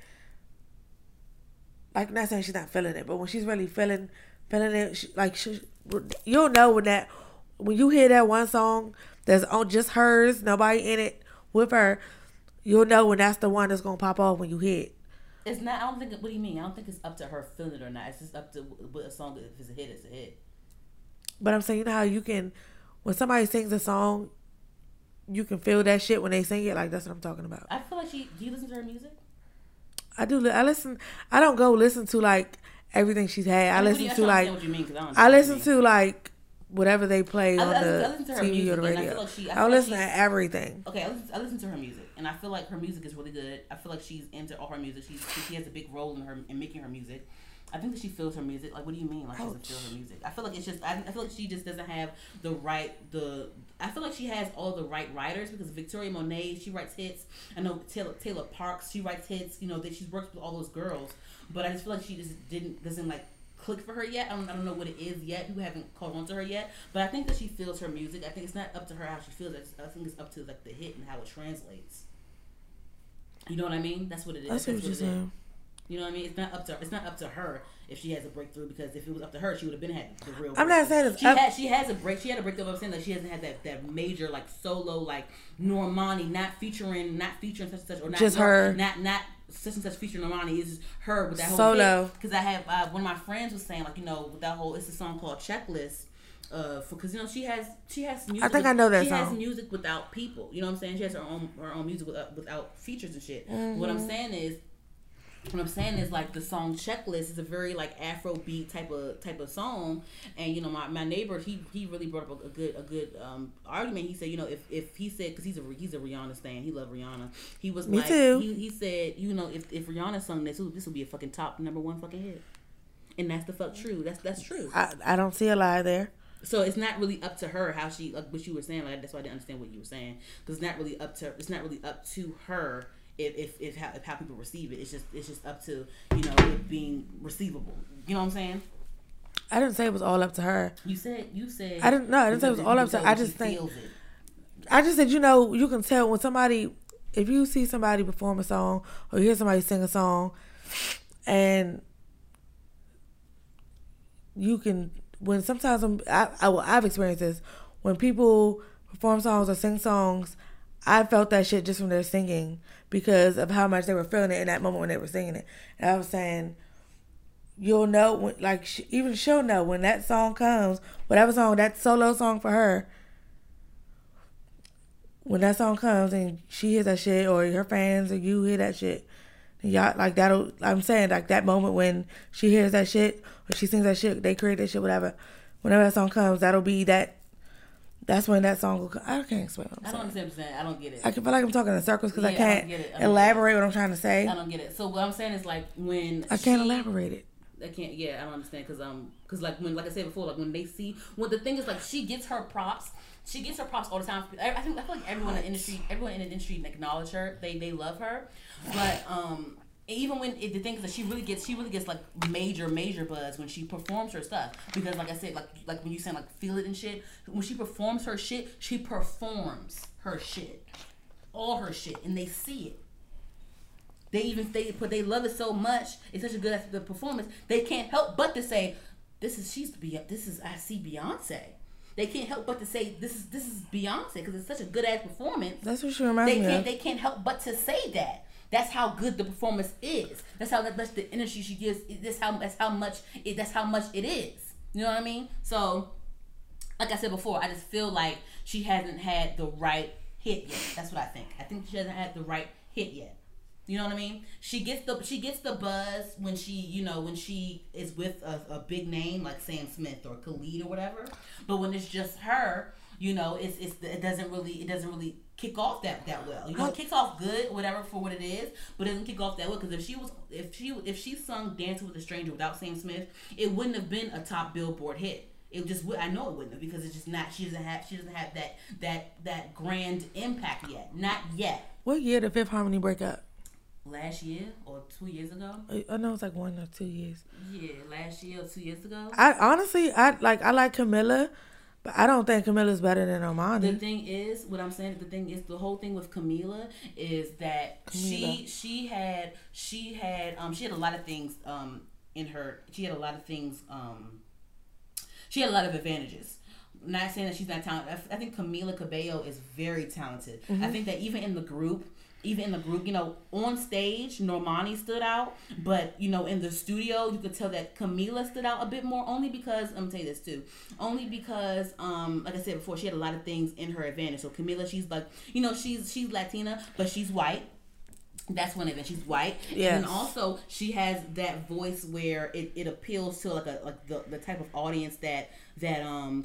like not saying she's not feeling it, but when she's really feeling it, you'll know when you hear that one song that's on just hers, nobody in it with her, you'll know when that's the one that's gonna pop off when you hear it. It's not. I don't think. What do you mean? I don't think it's up to her feeling it or not. It's just up to what a song. If it's a hit, it's a hit. But I'm saying, you know how you can, when somebody sings a song, you can feel that shit when they sing it. Like that's what I'm talking about. I feel like do you listen to her music? I do. I listen. I don't go listen to like everything she's had. I listen to like whatever they play on the TV or the radio. I listen to everything. Okay, I listen to her music, and I feel like her music is really good. I feel like she's into all her music. She has a big role in making her music. I think that she feels her music. Like, what do you mean? Like, she doesn't feel her music. I feel like it's just. I feel like she just doesn't have the right. I feel like she has all the right writers because Victoria Monet, she writes hits. I know Taylor Parks, she writes hits. You know that she works with all those girls, but I just feel like she just doesn't like click for her yet. I don't know what it is yet. You haven't caught on to her yet, but I think that she feels her music. I think it's not up to her how she feels. I think it's up to like the hit and how it translates. You know what I mean? That's what it is. That's what it is. You know what I mean? It's not up to her if she has a breakthrough, because if it was up to her, she would have been having the real. I'm not saying she had a breakthrough. I'm saying that she hasn't had that major like solo like Normani not featuring such and such, or not just her not such and such featuring Normani. It's just her with that whole solo. Because I have one of my friends was saying like, you know, with that whole, it's a song called Checklist. Because you know she has music. I think I know that song. She has music without people. You know what I'm saying? She has her own music without features and shit. Mm-hmm. What I'm saying is like the song Checklist is a very like Afrobeat type of song. And you know my neighbor he really brought up a good argument. He said, you know, if he said, because he's a Rihanna stan, he loved Rihanna. He was me like too. He said, you know, if Rihanna sung this would be a fucking top #1 fucking hit. And that's the fuck true. That's true. I don't see a lie there. So it's not really up to her how she, like what you were saying, like that's why I didn't understand what you were saying, because it's not really up to her if how people receive it. It's just up to, you know, it being receivable. You know what I'm saying? I didn't say it was all up to her. You said I didn't. No, I didn't say it was all up to her. I just said you know, you can tell when somebody, if you see somebody perform a song or you hear somebody sing a song, and you can. When sometimes I've experienced this, when people perform songs or sing songs, I felt that shit just from their singing because of how much they were feeling it in that moment when they were singing it. And I was saying, you'll know when, like even she'll know when that song comes, whatever song, that solo song for her, when that song comes and she hears that shit, or her fans or you hear that shit, y'all like that'll. I'm saying like that moment when she hears that shit, or she sings that shit, they create that shit, whatever. Whenever that song comes, that'll be that. That's when that song will come. I can't explain. I don't understand what I'm saying. I don't get it. I feel like I'm talking in circles because I can't elaborate what I'm trying to say. I don't get it. So what I'm saying is like when I can't elaborate it. I can't. Yeah, I don't understand because like when, like I said before, like when they see, when the thing is like she gets her props. She gets her props all the time. I feel like everyone in the industry acknowledge her. They love her, but even when the thing is that she really gets like major buzz when she performs her stuff, because like I said, like when you saying like feel it and shit, when she performs her shit, all her shit, and they see it. They love it so much. It's such a good the performance. They can't help but to say, I see Beyonce. They can't help but to say this is Beyonce, because it's such a good ass performance. That's what she reminds me of. They can't help but to say that. That's how good the performance is. That's how much the energy she gives. That's how much it is. You know what I mean? So, like I said before, I just feel like she hasn't had the right hit yet. That's what I think. I think she hasn't had the right hit yet. You know what I mean? She gets the buzz when she, you know, when she is with a big name like Sam Smith or Khalid or whatever. But when it's just her, you know, it doesn't really kick off that well. You know, it kicks off good, whatever, for what it is, but it doesn't kick off that well. Because if she sung "Dancing with a Stranger" without Sam Smith, it wouldn't have been a top Billboard hit. It just would. I know it wouldn't have, because it's just not. She doesn't have that grand impact yet. Not yet. What year did Fifth Harmony break up? Last year or 2 years ago? I know it's like 1 or 2 years. Yeah, last year or 2 years ago. I honestly like Camila, but I don't think Camila's better than Normani. The thing is, the whole thing with Camila is that she had a lot of things in her. She had a lot of things. She had a lot of advantages. Not saying that she's not talented. I think Camila Cabello is very talented. Mm-hmm. I think that even in the group, you know, on stage, Normani stood out. But, you know, in the studio, you could tell that Camila stood out a bit more, only because, like I said before, she had a lot of things in her advantage. So Camila, she's like, you know, she's Latina, but she's white. That's one event. She's white. Yes. And then also she has that voice where it appeals to like the type of audience that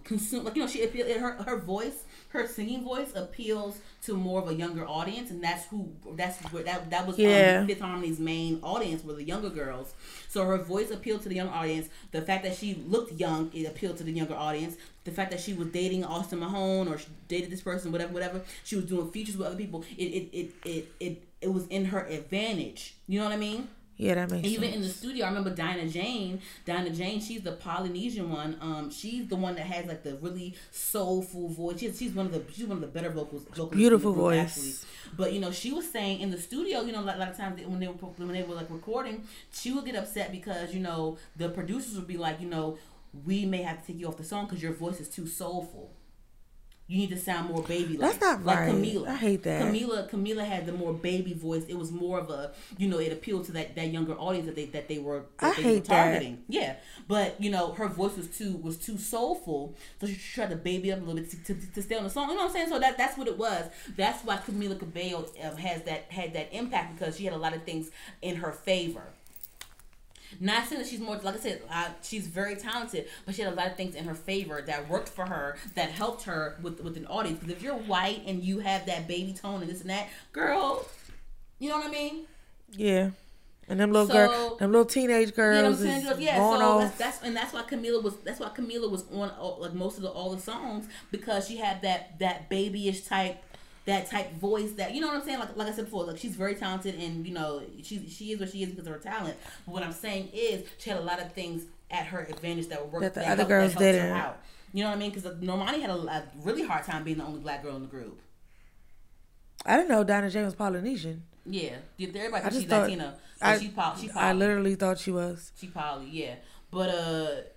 consume, like, you know, her voice, her singing voice appeals to more of a younger audience, and that's where Fifth Harmony's main audience were the younger girls. So her voice appealed to the young audience. The fact that she looked young, it appealed to the younger audience. The fact that she was dating Austin Mahone, or she dated this person, whatever, she was doing features with other people. It was in her advantage. You know what I mean? Yeah, that makes sense. Even in the studio, I remember Dinah Jane, she's the Polynesian one. She's the one that has like the really soulful voice. She's one of the better vocalists. Beautiful voice. Actually. But you know, she was saying in the studio, you know, a lot of times when they were like recording, she would get upset because, you know, the producers would be like, you know, we may have to take you off the song because your voice is too soulful. You need to sound more baby-like. That's not right. Like Camila. I hate that. Camila had the more baby voice. It was more of a, you know, it appealed to that younger audience that they were targeting. That. Yeah. But, you know, her voice was too soulful. So she tried to baby up a little bit to stay on the song. You know what I'm saying? So that's what it was. That's why Camila Cabello had that impact, because she had a lot of things in her favor. Not saying that she's more, like I said, she's very talented, but she had a lot of things in her favor that worked for her, that helped her with an audience. Because if you're white and you have that baby tone and this and that, girl, you know what I mean? Yeah. And them little teenage girls, you know what I'm saying? Yeah, so that's why Camila was on like most of all the songs, because she had that babyish type. That type voice that, you know what I'm saying? Like I said before, like she's very talented, and you know she is what she is because of her talent. But what I'm saying is she had a lot of things at her advantage that were working. That other girls didn't. You know what I mean? Because Normani had a really hard time being the only black girl in the group. I didn't know Dinah Jane was Polynesian. Yeah, everybody thinks she's Latina. She's Poly. I literally thought she was. She Poly, yeah, but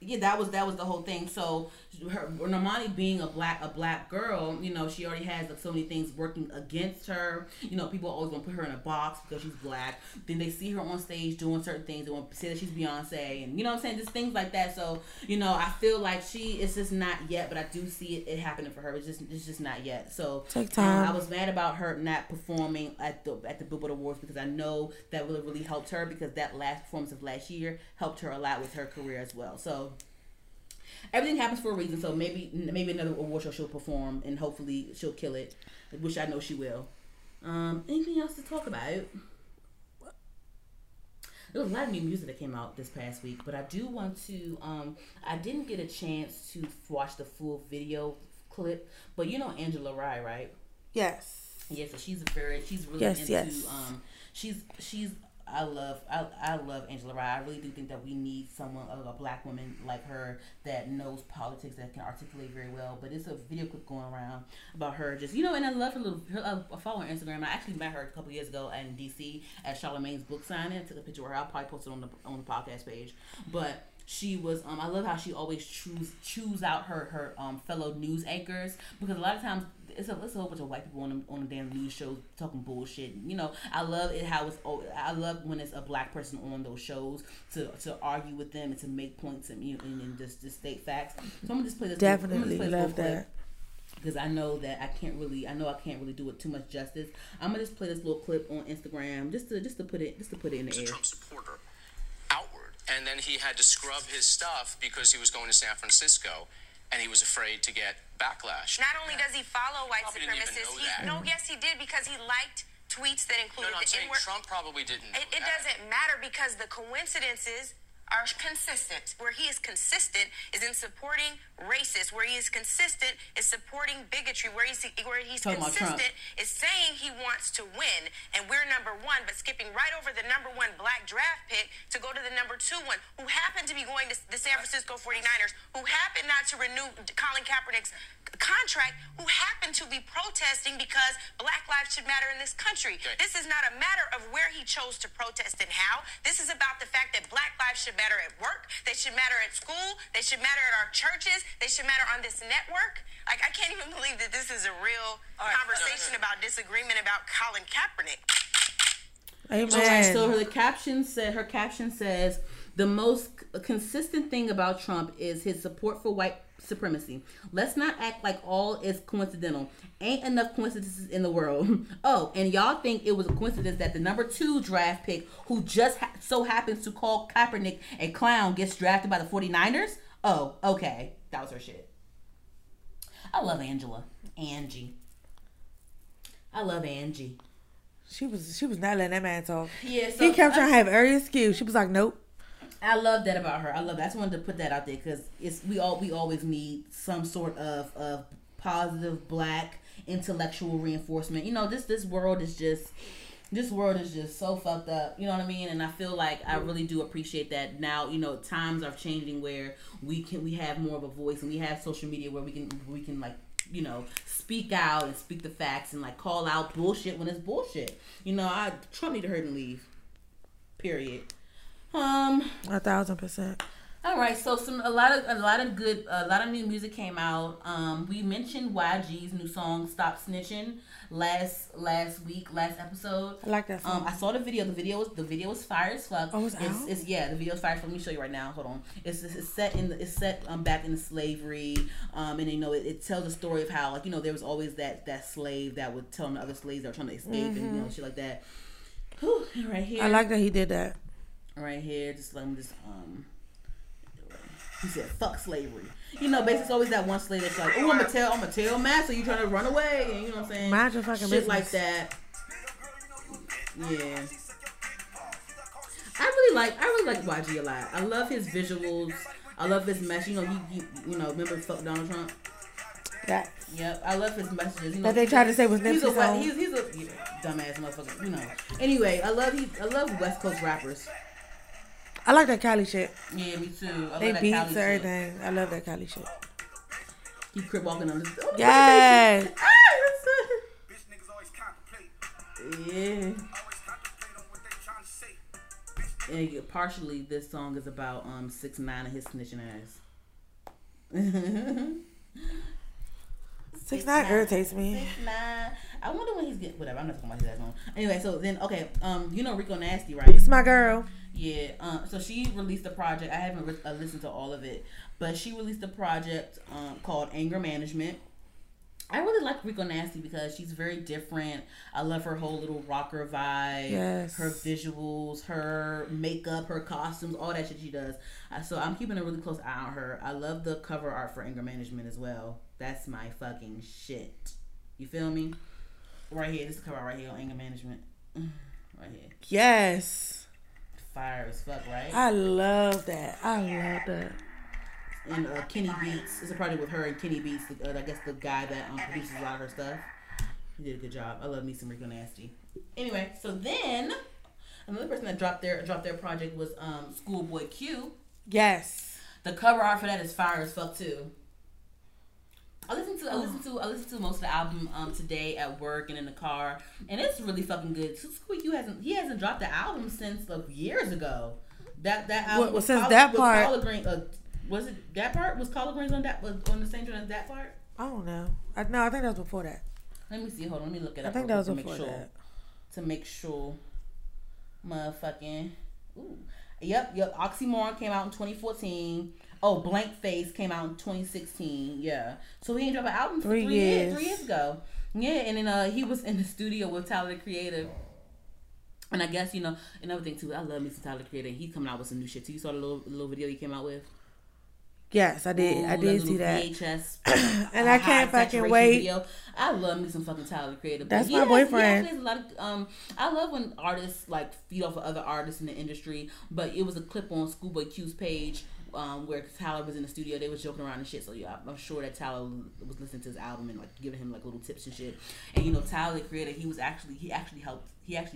yeah, that was the whole thing. So Normani being a black girl, you know, she already has like so many things working against her. You know, people are always gonna put her in a box because she's black. Then they see her on stage doing certain things. They want to say that she's Beyonce, and you know what I'm saying, just things like that. So you know, I feel like it's just not yet, but I do see it happening for her. It's just not yet. So take time. I was mad about her not performing at the Billboard Awards, because I know that really really helped her, because that last performance of last year helped her a lot with her career as well. So. Everything happens for a reason, so maybe another award show she'll perform, and hopefully she'll kill it, which I know she will. Anything else to talk about? There was a lot of new music that came out this past week, but I do want to. I didn't get a chance to watch the full video clip, but you know Angela Rye, right? Yes. Yeah, so she's really into. I love Angela Rye. I really do think that we need someone, a black woman like her, that knows politics, that can articulate very well. But it's a video clip going around about her just, you know, and I love her, I follow her on Instagram. I actually met her a couple years ago in D.C. at Charlemagne's book signing. I took a picture of her. I'll probably post it on the podcast page. But she was, I love how she always choose out her fellow news anchors, because a lot of times, it's a whole bunch of white people on the damn news shows talking bullshit. You know, I love it how it's. I love when it's a black person on those shows to argue with them and to make points and just state facts. So I'm gonna just play this. Definitely love that, because I know that I can't really do it too much justice. I'm gonna just play this little clip on Instagram just to put it in the air. Trump supporter outward, and then he had to scrub his stuff because he was going to San Francisco. And he was afraid to get backlash. Not only does he follow white supremacists, yes, he did, because he liked tweets that included the N-word. Trump probably didn't. It doesn't matter, because the coincidences are consistent. Where he is consistent is in supporting racists. Where he is consistent is supporting bigotry. Where he's consistent is saying he wants to win, and we're number one, but skipping right over the number one black draft pick to go to the number 2 1, who happened to be going to the San Francisco 49ers, who happened not to renew Colin Kaepernick's contract, who happened to be protesting because black lives should matter in this country. Okay. This is not a matter of where he chose to protest and how. This is about the fact that black lives should matter at work, they should matter at school, they should matter at our churches, they should matter on this network. Like, I can't even believe that this is a real conversation about disagreement about Colin Kaepernick. Amen. Okay, so her caption says, the most consistent thing about Trump is his support for white supremacy. Let's not act like all is coincidental. Ain't enough coincidences in the world. Oh, and y'all think it was a coincidence that the number 2 draft pick, who just so happens to call Kaepernick a clown, gets drafted by the 49ers? Oh, okay. That was her shit. I love Angela. Angie. I love Angie. She was not letting that man talk. Yeah, so he kept trying to have every excuse. She was like, nope. I love that about her. I love that. I just wanted to put that out there, because we always need some sort of positive black intellectual reinforcement. You know, this world is just this world is just so fucked up, you know what I mean? And I feel like I really do appreciate that now, you know, times are changing where we have more of a voice, and we have social media where we can like, you know, speak out and speak the facts and like call out bullshit when it's bullshit. You know, Trump need to hurt and leave. Period. 1,000%. All right, so a lot of new music came out. We mentioned YG's new song "Stop Snitching" last episode. I like that song. I saw the video. The video was fire as fuck. Oh, it's yeah, the video's fire as fuck. Let me show you right now. Hold on. It's set back in slavery. And you know it tells the story of how, like, you know, there was always that slave that would tell the other slaves that were trying to escape, and you know, shit like that. Whew, right here. I like that he did that. Right here, just let me just He said, "Fuck slavery." You know, basically, it's always that one slave that's like, "Oh, I'm gonna tell master you trying to run away." And you know what I'm saying? Mind your fucking business. Shit like that. Yeah. I really like YG a lot. I love his visuals. I love his message. You know, you know, remember "Fuck Donald Trump." That. Yep, I love his messages. You know, that they tried to say was Nipsey's own. He's a dumbass motherfucker. You know. Anyway, I love West Coast rappers. I like that Cali shit. Yeah, me too. They love that Cali shit. Everything. I love that Cali shit. You crip walking on this. Oh, yes. Yeah. And partially, this song is about 6ix9ine and his snitching ass. 6ix9ine irritates me. 6ix9ine. I wonder when he's getting whatever. I'm not talking about his ass on. Anyway, so then okay, you know Rico Nasty, right? It's my girl. Yeah. So she released a project. I haven't listened to all of it, but she released a project called Anger Management. I really like Rico Nasty because she's very different. I love her whole little rocker vibe. Yes. Her visuals, her makeup, her costumes, all that shit she does. So I'm keeping a really close eye on her. I love the cover art for Anger Management as well. That's my fucking shit. You feel me? Right here. This is the cover art right here on Anger Management. Right here. Yes. Fire as fuck, right? I love that. And Kenny Beats. It's a project with her and Kenny Beats, I guess the guy that produces a lot of her stuff. He did a good job. I love me some Rico Nasty. Anyway, so then another person that dropped their project was Schoolboy Q. Yes. The cover art for that is fire as fuck too. I listened to most of the album today at work and in the car, and it's really fucking good. Schoolboy Q hasn't dropped the album since years ago. That album was since that part. Was it that part? Was Collard Greens on that? Was on the same joint as that part? I don't know. I think that was before that. Let me see. Hold on. Let me look it up. I think that was before that. To make sure. Motherfucking. Ooh. Yep. Oxymoron came out in 2014. Oh, Blank Face came out in 2016. Yeah. So he ain't dropped an album for three years ago. Yeah. And then he was in the studio with Tyler the Creator. And I guess, you know, another thing too. I love me some Tyler the Creator. He's coming out with some new shit too. You saw the little video he came out with? Yes, I did. Ooh, I did see that. VHS, and I can't fucking wait. Video. I love me some fucking Tyler the Creator. That's my boyfriend. He a lot of, I love when artists like feed off of other artists in the industry. But it was a clip on Schoolboy Q's page where Tyler was in the studio. They was joking around and shit. So yeah, I'm sure that Tyler was listening to his album and like giving him like little tips and shit. And you know, Tyler the Creator, he actually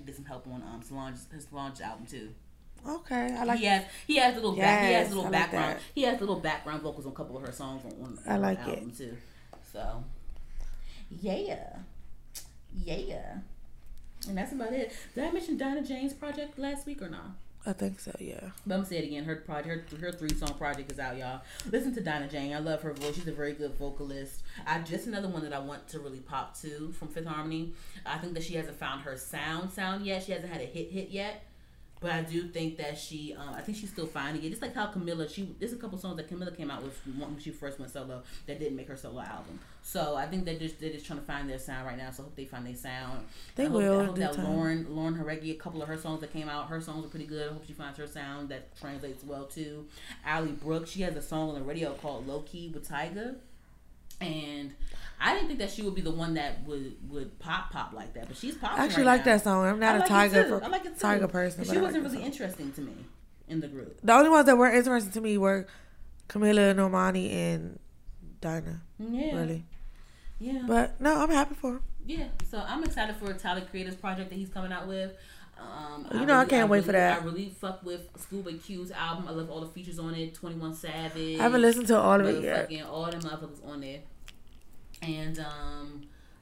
did some help on Solange's album too. Okay, I like. He has little background. Like he has little background vocals on a couple of her songs on the album too. So, yeah, and that's about it. Did I mention Donna Jane's project last week or not? I think so, yeah. But I'm gonna say it again. Her 3-song project is out, y'all. Listen to Donna Jane. I love her voice. She's a very good vocalist. Just another one that I want to really pop to from Fifth Harmony. I think that she hasn't found her sound yet. She hasn't had a hit yet. But I do think that she, I think she's still finding it. Just like how Camila, there's a couple songs that Camila came out with when she first went solo that didn't make her solo album. So I think they're just trying to find their sound right now. So I hope they find their sound. They will. I hope that Lauren Haregi, a couple of her songs that came out, her songs are pretty good. I hope she finds her sound that translates well too. Allie Brooks, she has a song on the radio called "Low Key" with Tyga. And I didn't think that she would be the one that would pop like that, but she's popping. I actually right like now. That song. I'm not like a Tyga. I like it too. Tyga person. But she wasn't really interesting to me in the group. The only ones that were interesting to me were Camila, Normani, and Dinah. Yeah. Really. Yeah. But no, I'm happy for her. yeah, so I'm excited for Tyler Creator's project that he's coming out with. I can't wait for that. I really fuck with Scuba Q's album. I love all the features on it. 21 Savage. I haven't listened to all of it yet. Fucking all them motherfuckers on there. And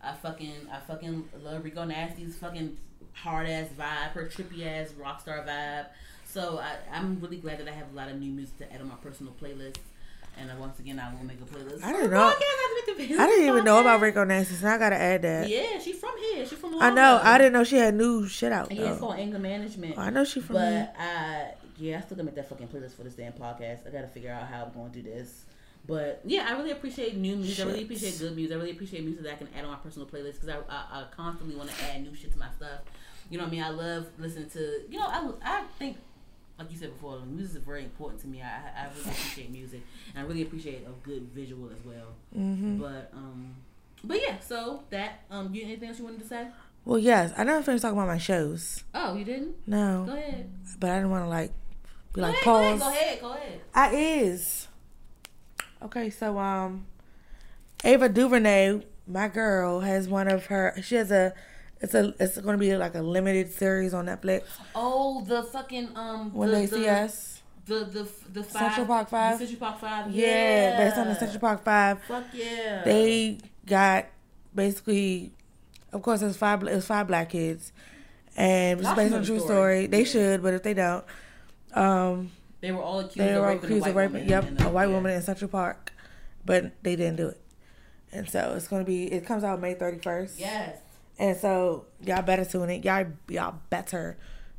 I fucking love Rico Nasty's fucking hard ass vibe, her trippy ass rock star vibe. So I'm really glad that I have a lot of new music to add on my personal playlist. And once again, I will make a playlist. I didn't even know about Rico Nasty, so I gotta add that. Yeah, she's from here. She's from Long Island. I know. I didn't know she had new shit out. Yeah, it's called Anger Management. Oh, I know she's from here. But I still gotta make that fucking playlist for this damn podcast. I gotta figure out how I'm gonna do this. But yeah, I really appreciate new music. Shit. I really appreciate good music. I really appreciate music that I can add on my personal playlist because I constantly want to add new shit to my stuff. You know what I mean? I love listening to. You know, I think. Like you said before, music is very important to me. I really appreciate music, and I really appreciate a good visual as well. Mm-hmm. But yeah. So that you anything else you wanted to say? Well, yes, I never finished talking about my shows. Oh, you didn't? No. Go ahead. But I didn't want to pause. Go ahead. Okay. So Ava DuVernay, my girl, has one of her. She has a. It's going to be like a limited series on Netflix. Oh, the fucking When They See Us. The Central Park 5. Central Park 5. Yeah, based on the Central Park 5. Fuck yeah. They got basically, of course, it's five black kids, and it's based on a true story. They should, but if they don't, they were all accused of raping. Yep, a white woman in Central Park, but they didn't do it, and so it's going to be. It comes out May 31st. Yes. And so y'all better tune in. Y'all better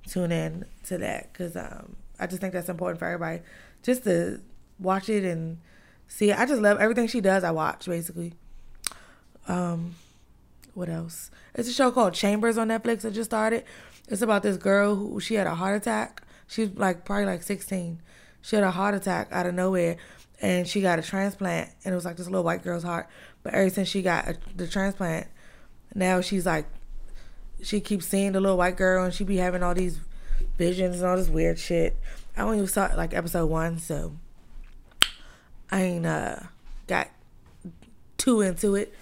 tune in to that because I just think that's important for everybody, just to watch it and see it. I just love everything she does. I watch basically. What else? It's a show called Chambers on Netflix. That just started. It's about this girl who she had a heart attack. She's probably 16. She had a heart attack out of nowhere, and she got a transplant. And it was this little white girl's heart. But ever since she got the transplant. Now she's she keeps seeing the little white girl, and she be having all these visions and all this weird shit. I only saw episode 1, so I ain't got too into it.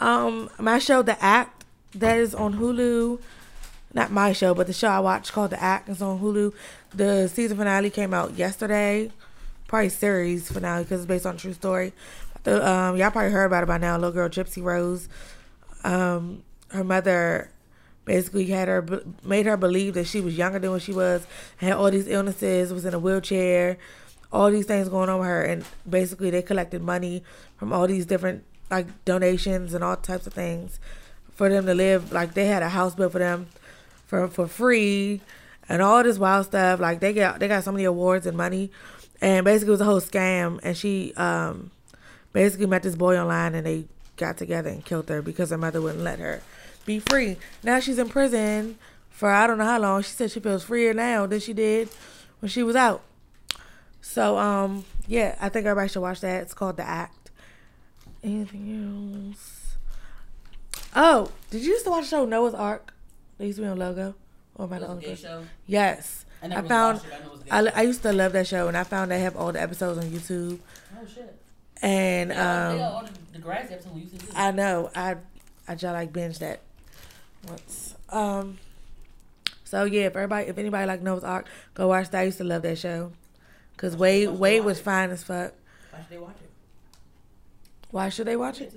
My show, The Act, that is on Hulu. Not my show, but the show I watch called The Act is on Hulu. The season finale came out yesterday, probably series finale because it's based on a true story. Y'all probably heard about it by now. Little girl Gypsy Rose. Her mother basically made her believe that she was younger than what she was, had all these illnesses, was in a wheelchair, all these things going on with her, and basically they collected money from all these different donations and all types of things for them to live. They had a house built for them for free and all this wild stuff. They got so many awards and money, and basically it was a whole scam. And she basically met this boy online, and they got together and killed her because her mother wouldn't let her be free. Now she's in prison for I don't know how long. She said she feels freer now than she did when she was out. So, yeah, I think everybody should watch that. It's called The Act. Anything else? Oh, did you used to watch the show Noah's Ark? They used to be on Logo. Or am I the only one? Show? Yes. I used to love that show, and I found they have all the episodes on YouTube. Oh, shit. And they got all the Grass episode we used to do. I know. I just binge that once. So yeah, if anybody Noah's Ark, go watch that. I used to love that show. Cause Wade was fine as fuck. Why should they watch it? Why should they watch it?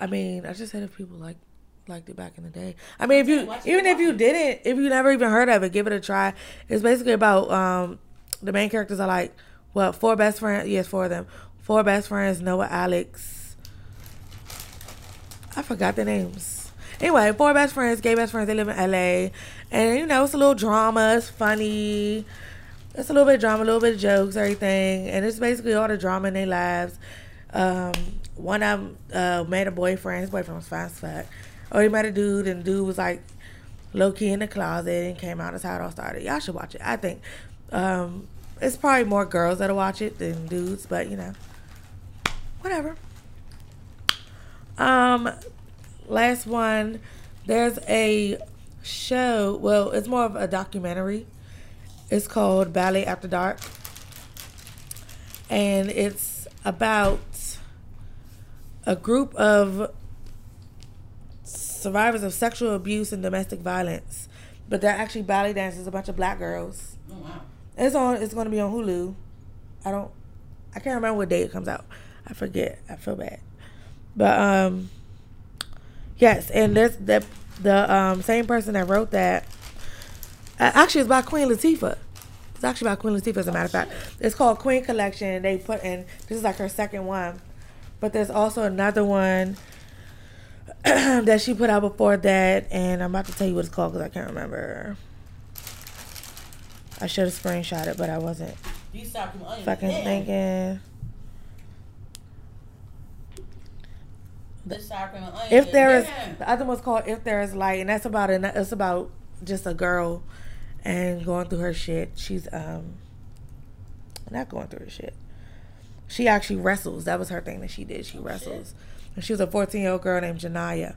I mean, I just said if people liked it back in the day. I mean, if you never even heard of it, give it a try. It's basically about the main characters are four best friends. Yes, four of them. Four best friends, Noah, Alex. I forgot their names. Anyway, four best friends, gay best friends. They live in L.A. And, it's a little drama. It's funny. It's a little bit of drama, a little bit of jokes, everything. And it's basically all the drama in their lives. One of them met a boyfriend. His boyfriend was fine as fuck. Or he met a dude, and the dude was, low-key in the closet and came out. That's how it all started. Y'all should watch it, I think. It's probably more girls that'll watch it than dudes, but whatever. Last one, there's a show. Well, it's more of a documentary. It's called Ballet After Dark, and it's about a group of survivors of sexual abuse and domestic violence. But they're actually ballet dancers, a bunch of black girls. Oh, wow. It's going to be on Hulu. I can't remember what day it comes out. I forget. I feel bad. But, yes, and there's the same person that wrote that. Actually, it's by Queen Latifah. It's actually by Queen Latifah, as a matter of fact. It's called Queen Collection. They put in, this is like her second one. But there's also another one that she put out before that. And I'm about to tell you what it's called because I can't remember. I should have screenshot it, but I wasn't fucking thinking. If There Is, the other one's called If There Is Light, and that's about it. It's about just a girl and going through her shit. She's not going through her shit. She actually wrestles. That was her thing that she did. She wrestles. And she was a 14-year-old girl named Janaya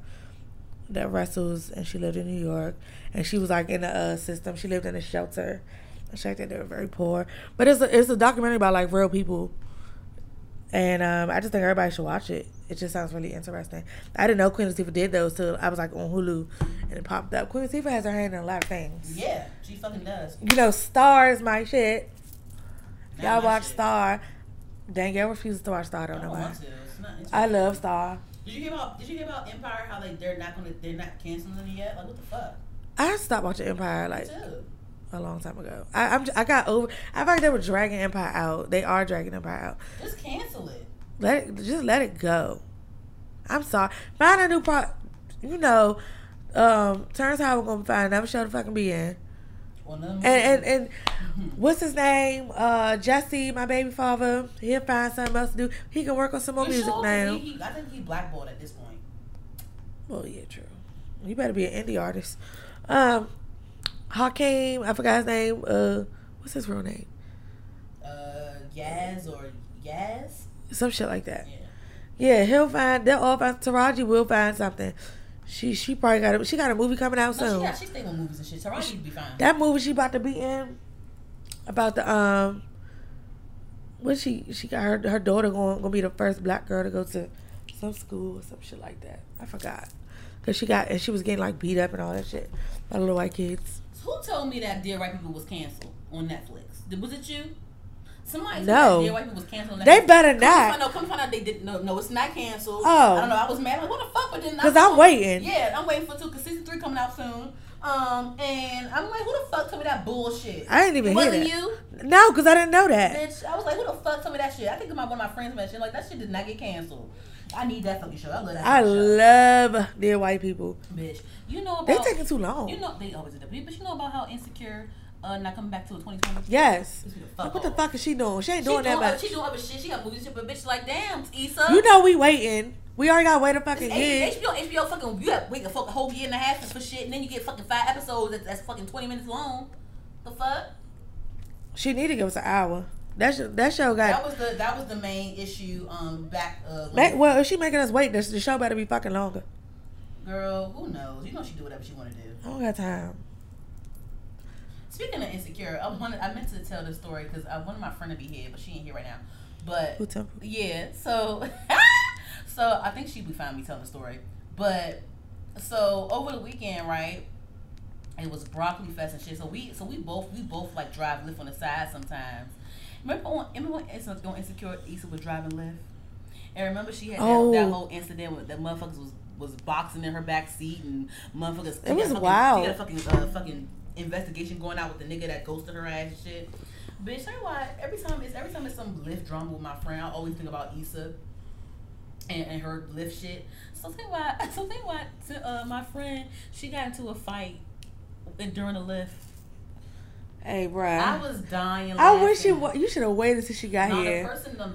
that wrestles, and she lived in New York. And she was like in the system. She lived in a shelter. And she acted, they were very poor. But it's a documentary about like real people. And I just think everybody should watch it. It just sounds really interesting. I didn't know Queen Latifah did those till I was like on Hulu and it popped up. Queen Latifah has her hand in a lot of things. Yeah, she fucking does. You know, Star is my shit. Y'all watch shit. Star. Danielle refuses to watch Star. I don't know why. I love Star. Did you hear about Empire? How like they're not canceling it yet? Like what the fuck? I stopped watching Empire like a long time ago. I got over. I feel like they were dragging Empire out. They are dragging Empire out. Just cancel it. Let it go. I'm sorry. Find a new part. You know, turns out we're gonna find another show to fucking be in. Well, and what's his name? Jesse, my baby father. He'll find something else to do. He can work on some more music now. I think he blackballed at this point. Well, yeah, true. You better be an indie artist. Hakeem, I forgot his name. What's his real name? Yaz. Some shit like that. Yeah, they'll all find Taraji will find something. She probably got a movie coming out soon. Yeah, she's thinking movies and shit. Taraji would be fine. That movie she about to be in about the what she got her daughter gonna be the first black girl to go to some school or some shit like that. I forgot. Cause she was getting like beat up and all that shit by little white kids. Who told me that Dear White People was canceled on Netflix? Was it you? Somebody said Dear White People was canceled. They better not. No, come find out they didn't. No, it's not canceled. Oh, I don't know. I was mad. Like, what the fuck? But then because I'm waiting. Yeah, I'm waiting for two. Cause season 3 coming out soon. And I'm like, who the fuck told me that bullshit? I didn't even hear that. Wasn't you? No, cause I didn't know that. Bitch, I was like, who the fuck told me that shit? I think one of my friends mentioned like that shit did not get canceled. I need that fucking show. I love that. I love Dear White People. Bitch, you know about, they taking too long. You know they always do. But you know about how Insecure. Not coming back to a 2020. Yes. What the fuck is she doing? She ain't doing that much. She doing other shit. She got movies shit, but bitch, like damn, Issa. You know we waiting. We already got to wait a fucking year. HBO fucking. You have to wait a fucking whole year and a half for shit, and then you get fucking 5 episodes that's fucking 20 minutes long. The fuck. She need to give us an hour. That show got. That was the main issue. Back. Well, if she making us wait, the show better be fucking longer. Girl, who knows? You know she do whatever she want to do. I don't got time. Speaking of Insecure, I meant to tell this story because I wanted my friend to be here, but she ain't here right now. But yeah, so so I think she'd be fine me telling the story. But so over the weekend, right? It was Broccoli Fest and shit. So we both like drive Lyft on the side sometimes. Remember when Insecure, Issa was driving Lyft, and remember she had that whole incident with that motherfuckers was boxing in her back seat and motherfuckers. It was wild. She got fucking investigation going out with the nigga that ghosted her ass and shit. Bitch, that's why every time it's some Lyft drama with my friend, I always think about Issa and her Lyft shit. So my friend, she got into a fight during the Lyft. Hey, bruh. I was dying. Laughing. I wish you should have waited till she got here. The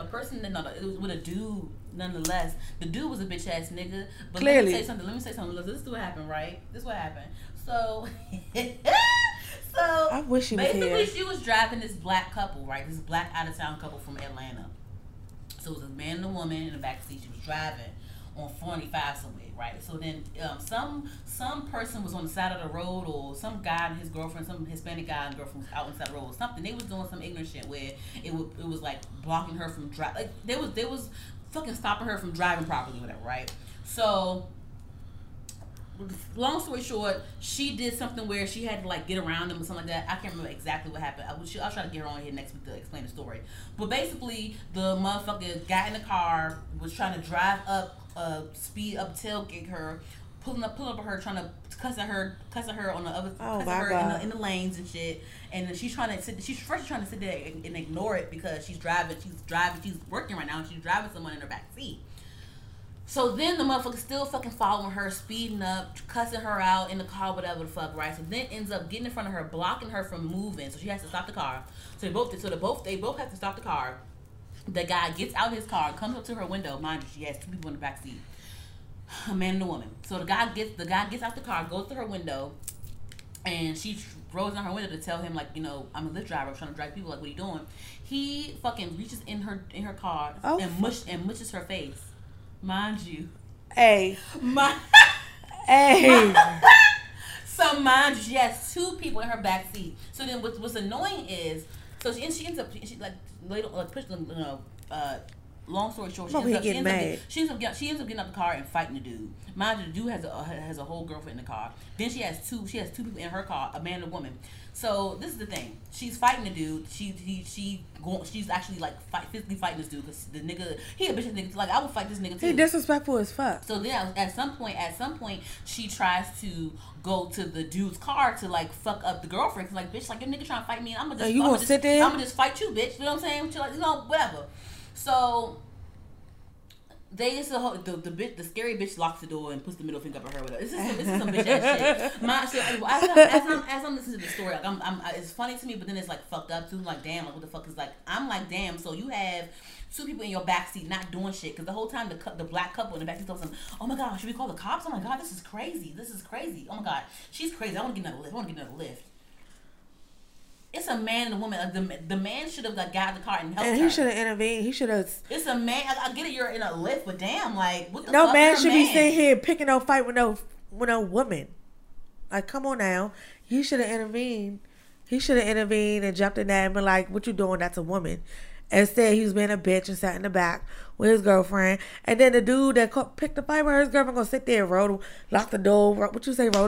person, it was with a dude. Nonetheless, the dude was a bitch ass nigga. But clearly. Let me say something. Look, this is what happened, right? So, I wish she was here. Basically, she was driving this black couple, right? This black out of town couple from Atlanta. So it was a man and a woman in the backseat. She was driving on 45 somewhere, right? So then some person was on the side of the road, or some guy and his girlfriend, some Hispanic guy and girlfriend was out on the side of the road or something. They was doing some ignorant shit where it was like blocking her from driving. Like they was fucking stopping her from driving properly, whatever, right? So long story short, she did something where she had to like get around them or something like that. I can't remember exactly what happened. I'll try to get her on here next week to explain the story. But basically, the motherfucker got in the car, was trying to drive up, speed up, tailgate her, pulling up on her, trying to cuss at her on the other, in the lanes and shit. And then she's first trying to sit there and ignore it because she's driving, she's working right now, and she's driving someone in her back seat. So then the motherfucker's still fucking following her, speeding up, cussing her out in the car, whatever the fuck, right? So then ends up getting in front of her, blocking her from moving. So she has to stop the car. So they both have to stop the car. The guy gets out his car, comes up to her window. Mind you, she has two people in the back seat, a man and a woman. So the guy gets out the car, goes to her window, and she rolls down her window to tell him, like, you know, I'm a Lyft driver, I'm trying to drive people. Like, what are you doing? He fucking reaches in her car and mushes her face. Mind you. Hey. So mind you, she has two people in her back seat. So then what's annoying is, so she ends up, she like later, like push them, you know, long story short, she ends up getting out the car and fighting the dude. Mind you, the dude has a whole girlfriend in the car. Then she has two people in her car, a man and a woman. So this is the thing. She's fighting the dude. She's actually like physically fighting this dude because the nigga, he a bitch nigga. Like, I would fight this nigga too. He disrespectful as fuck. So then at some point she tries to go to the dude's car to like fuck up the girlfriend. Cause like, bitch, like your nigga trying to fight me and I'm gonna just fight you, bitch. You know what I'm saying? She like, you know, whatever. So they just the scary bitch locks the door and puts the middle finger up at her. This is some bitch ass shit. As I'm listening to the story, like it's funny to me, but then it's like fucked up too. Like, damn, like what the fuck is like? I'm like, damn. So you have two people in your backseat not doing shit because the whole time the black couple in the backseat told them, "Oh my god, should we call the cops? Oh my god, this is crazy. This is crazy. Oh my god, she's crazy. I want to get another lift. It's a man and a woman. The man should have got out the car and helped her. And he should have intervened. He should have. It's a man. I get it. You're in a lift, but damn, like what the fuck? No man should be sitting here picking no fight with no woman. Like, come on now. You should have intervened. He should have intervened and jumped in that and been like, "What you doing? That's a woman." Instead, he was being a bitch and sat in the back with his girlfriend. And then the dude that picked the fight with his girlfriend gonna sit there and lock the door. Roll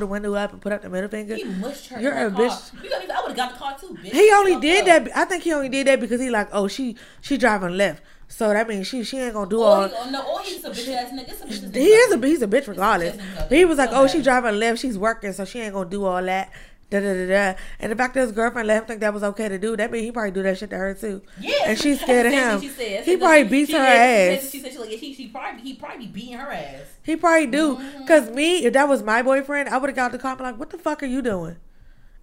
the window up and put up the middle finger. He mushed her. You're a bitch. I would have got the car too, bitch. I think he only did that because he like, oh, she driving Lyft. So that means she ain't gonna do all. He's a bitch ass nigga. He's a bitch regardless. But he was like, oh, she driving Lyft. She's working, so she ain't gonna do all that. And the fact that his girlfriend let him think that was okay to do, that means he probably do that shit to her too. Yeah, and she's scared of him. He probably beats her ass. She said she like he probably beating her ass. He probably do. Mm-hmm. Cause me, if that was my boyfriend, I would have got the cop like, "What the fuck are you doing?"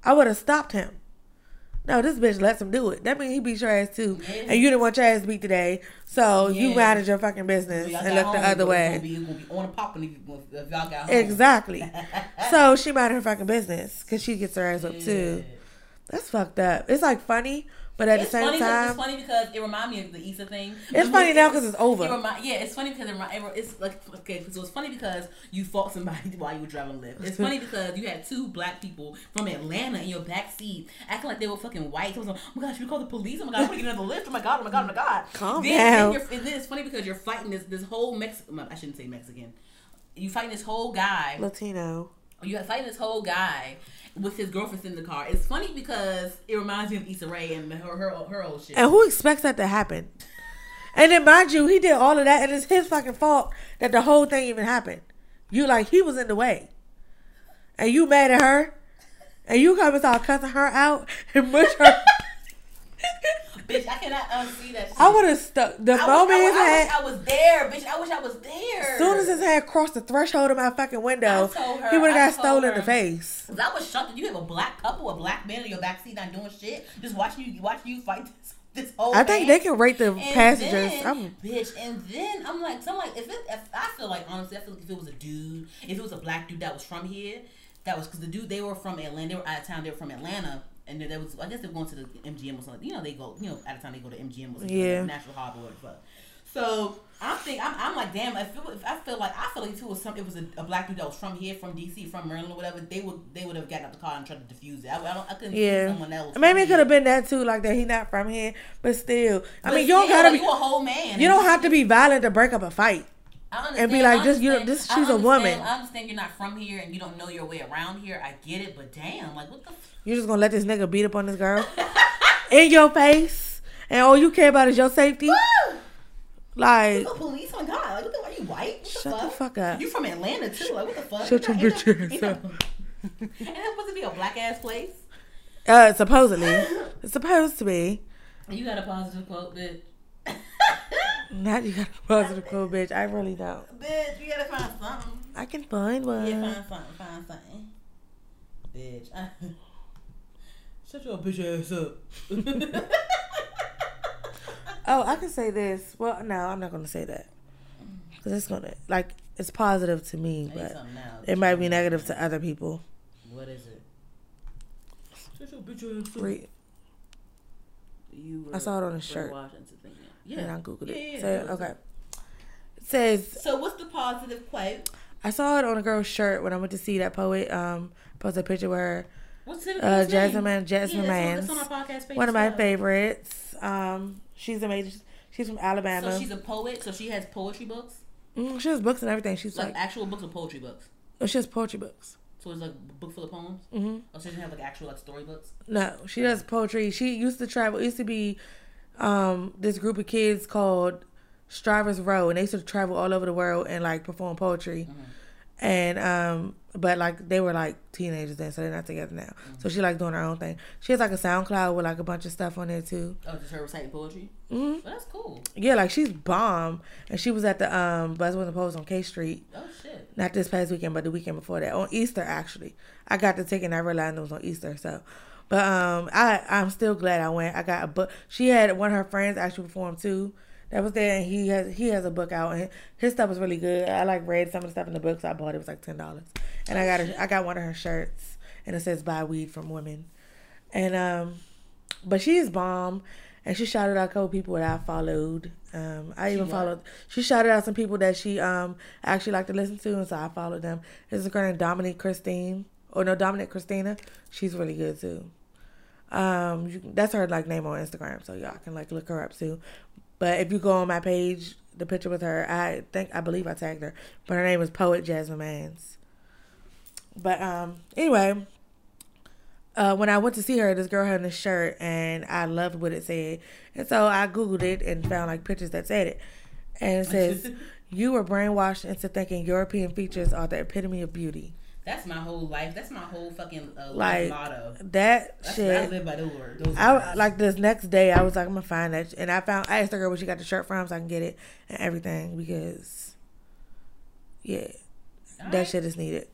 I would have stopped him. No, this bitch lets him do it. That means he beats your ass too, yeah. And you didn't want your ass beat today, so you manage your fucking business and look the other way. It's gonna be on a pop if y'all got home. Exactly. So she minded her fucking business because she gets her ass up too. That's fucked up. It's like funny, but at the same time, it's funny because it reminds me of the Issa thing. It's funny now because it's over. So it's funny because you fought somebody while you were driving Lyft. It's funny because you had two black people from Atlanta in your backseat acting like they were fucking white. So I was like, oh my gosh, should we call the police? Oh my god, I'm gonna get another Lyft. Oh my god, oh my god, oh my god. Calm down. Then it's funny because you're fighting this whole Mexican. I shouldn't say Mexican. You fighting this whole guy. Latino. You're fighting this whole guy with his girlfriend in the car. It's funny because it reminds me of Issa Rae and her old shit. And who expects that to happen? And then mind you, he did all of that, and it's his fucking fault that the whole thing even happened. You like, he was in the way, and you mad at her, and you come and start cussing her out and mush her. Bitch, I cannot unsee that shit. I would have stuck. I was there, bitch. I wish I was there. As soon as his head crossed the threshold of my fucking window, he would have got stolen in the face. Cause I was shocked that you have a black couple, a black man in your backseat not doing shit, just watching you fight this whole thing. I think they can rate the passengers. Bitch, and then I'm like, I feel like if it was a dude, if it was a black dude that was from here, that was because the dude, they were from Atlanta, they were out of town, they were from Atlanta. And there was, I guess they were going to the MGM or something. You know, they go, you know, out of town they go to MGM or something. Yeah. Natural Harbor or fuck. So I'm like, damn. I feel like if it was a black dude that was from here, from DC, from Maryland or whatever, they would have gotten out the car and tried to defuse it. I couldn't see someone else. Maybe it could have been that too, like that he not from here, but still. I mean, you don't gotta be. You a whole man. You don't have to be violent to break up a fight. and be like, this she's a woman. I understand you're not from here and you don't know your way around here. I get it, but damn, like, what the? You're just gonna let this nigga beat up on this girl in your face, and all you care about is your safety. Like, you police on God. Like, what the, are you white? What shut the fuck up. You from Atlanta too? Like, what the fuck? Shut your bitch ass up. And that's supposed to be a black ass place. Supposedly, it's supposed to be. You got a positive quote, bitch. Not you got a positive quote, bitch. I really don't. Bitch, you gotta find something. I can find one. Yeah, find something. Bitch, shut your bitch ass up. Oh, I can say this. Well, no, I'm not gonna say that because it's gonna it's positive to me, but it might be negative to other people. What is it? Shut your bitch ass up. I saw it on a shirt. Yeah. And I Googled it. Yeah, so, okay. It says... So, what's the positive quote? I saw it on a girl's shirt when I went to see that poet. Posted a picture with her. What's it? Jasmine Mans. That's on our podcast page. One of my favorites. She's amazing. She's from Alabama. So, she's a poet? So, she has poetry books? She has books and everything. She's like actual books or poetry books? Oh, she has poetry books. So it's like a book full of poems? Mm-hmm. Oh, so she doesn't have actual storybooks? No, she does poetry. She used to travel. It used to be this group of kids called Strivers Row, and they used to travel all over the world and perform poetry. Mm-hmm. And but they were teenagers then, so they're not together now. Mm-hmm. So she doing her own thing. She has a SoundCloud with a bunch of stuff on there too. Oh, just her reciting poetry? Mm-hmm. Well, that's cool. Yeah, she's bomb. And she was at the Buzzword and Post on K Street. Oh shit. Not this past weekend, but the weekend before that. On Easter, actually. I got the ticket and I realized it was on Easter, so but I'm still glad I went. I got a book. She had one of her friends actually perform too. That was there, and he has a book out, and his stuff was really good. I read some of the stuff in the books I bought. It was $10, and I got one of her shirts, and it says "Buy Weed from Women," and but she is bomb, and she shouted out a couple people that I followed. She shouted out some people that she actually liked to listen to, and so I followed them. This is a girl named Dominic Christina. She's really good too. That's her name on Instagram, so y'all can look her up too. But if you go on my page, the picture with her, I believe I tagged her, but her name was Poet Jasmine Mans. But anyway, when I went to see her, this girl had this shirt, and I loved what it said. And so I Googled it and found pictures that said it. And it says, "You were brainwashed into thinking European features are the epitome of beauty." That's my whole life. That's my whole fucking motto. That's shit. I live by those words. This next day, I was I'm gonna find that. And I asked the girl where she got the shirt from so I can get it and everything because, yeah, that shit is needed.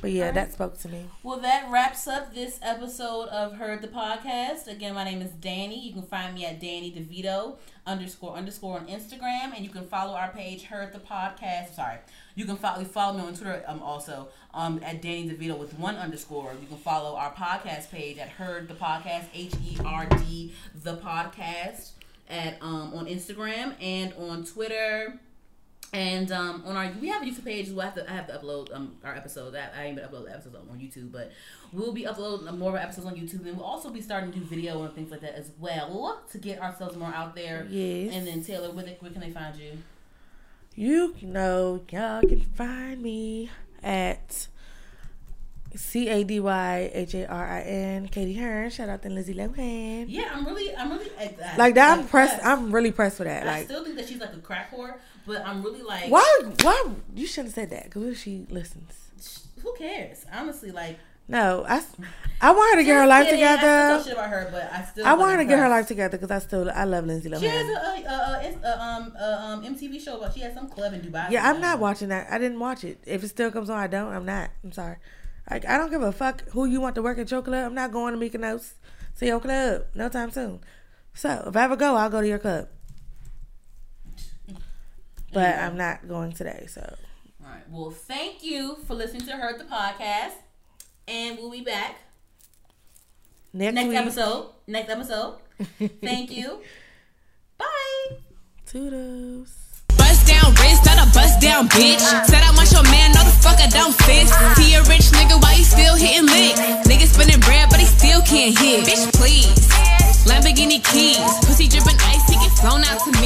But yeah, that spoke to me. Well, that wraps up this episode of Herd the Podcast. Again, my name is Danny. You can find me at Danny DeVito __ on Instagram, and you can follow our page Herd the Podcast. Sorry, you can follow me on Twitter also at Danny DeVito with 1_. You can follow our podcast page at Herd the Podcast HERD the Podcast at on Instagram and on Twitter. And we have a YouTube page. I have to upload our episodes. I ain't been uploading episodes on YouTube, but we'll be uploading more of our episodes on YouTube, and we'll also be starting to do video and things like that as well to get ourselves more out there. Yes. And then Taylor, where can they find you? Y'all can find me at CADYHARIN Katie Hearn. Shout out to Lindsay Lohan. Yeah, I'm really that. I'm really pressed for that. I still think that she's a crack whore, but I'm really why you shouldn't have said that because she listens. Who cares? Honestly, no, I want her to get her life together. I don't know shit about her, but I still. I want her to get her life together because I love Lindsay Lohan. She has a MTV show, but she has some club in Dubai. Yeah, I'm not watching that. I didn't watch it. If it still comes on, I'm not. I'm sorry. I don't give a fuck who you want to work at your club. I'm not going to Mykonos to your club no time soon. So if I ever go, I'll go to your club. But anyway. I'm not going today, so. All right. Well, thank you for listening to Herd the Podcast. And we'll be back. Next episode. Thank you. Bye. Toodles. Bust down wrist, not a bust down bitch. Said I want your man, no the fuck I don't fist. He a rich nigga, why you still hitting lick? Niggas spinning bread, but he still can't hit. Bitch, please. Lamborghini keys. Pussy dripping ice, he get flown out to me.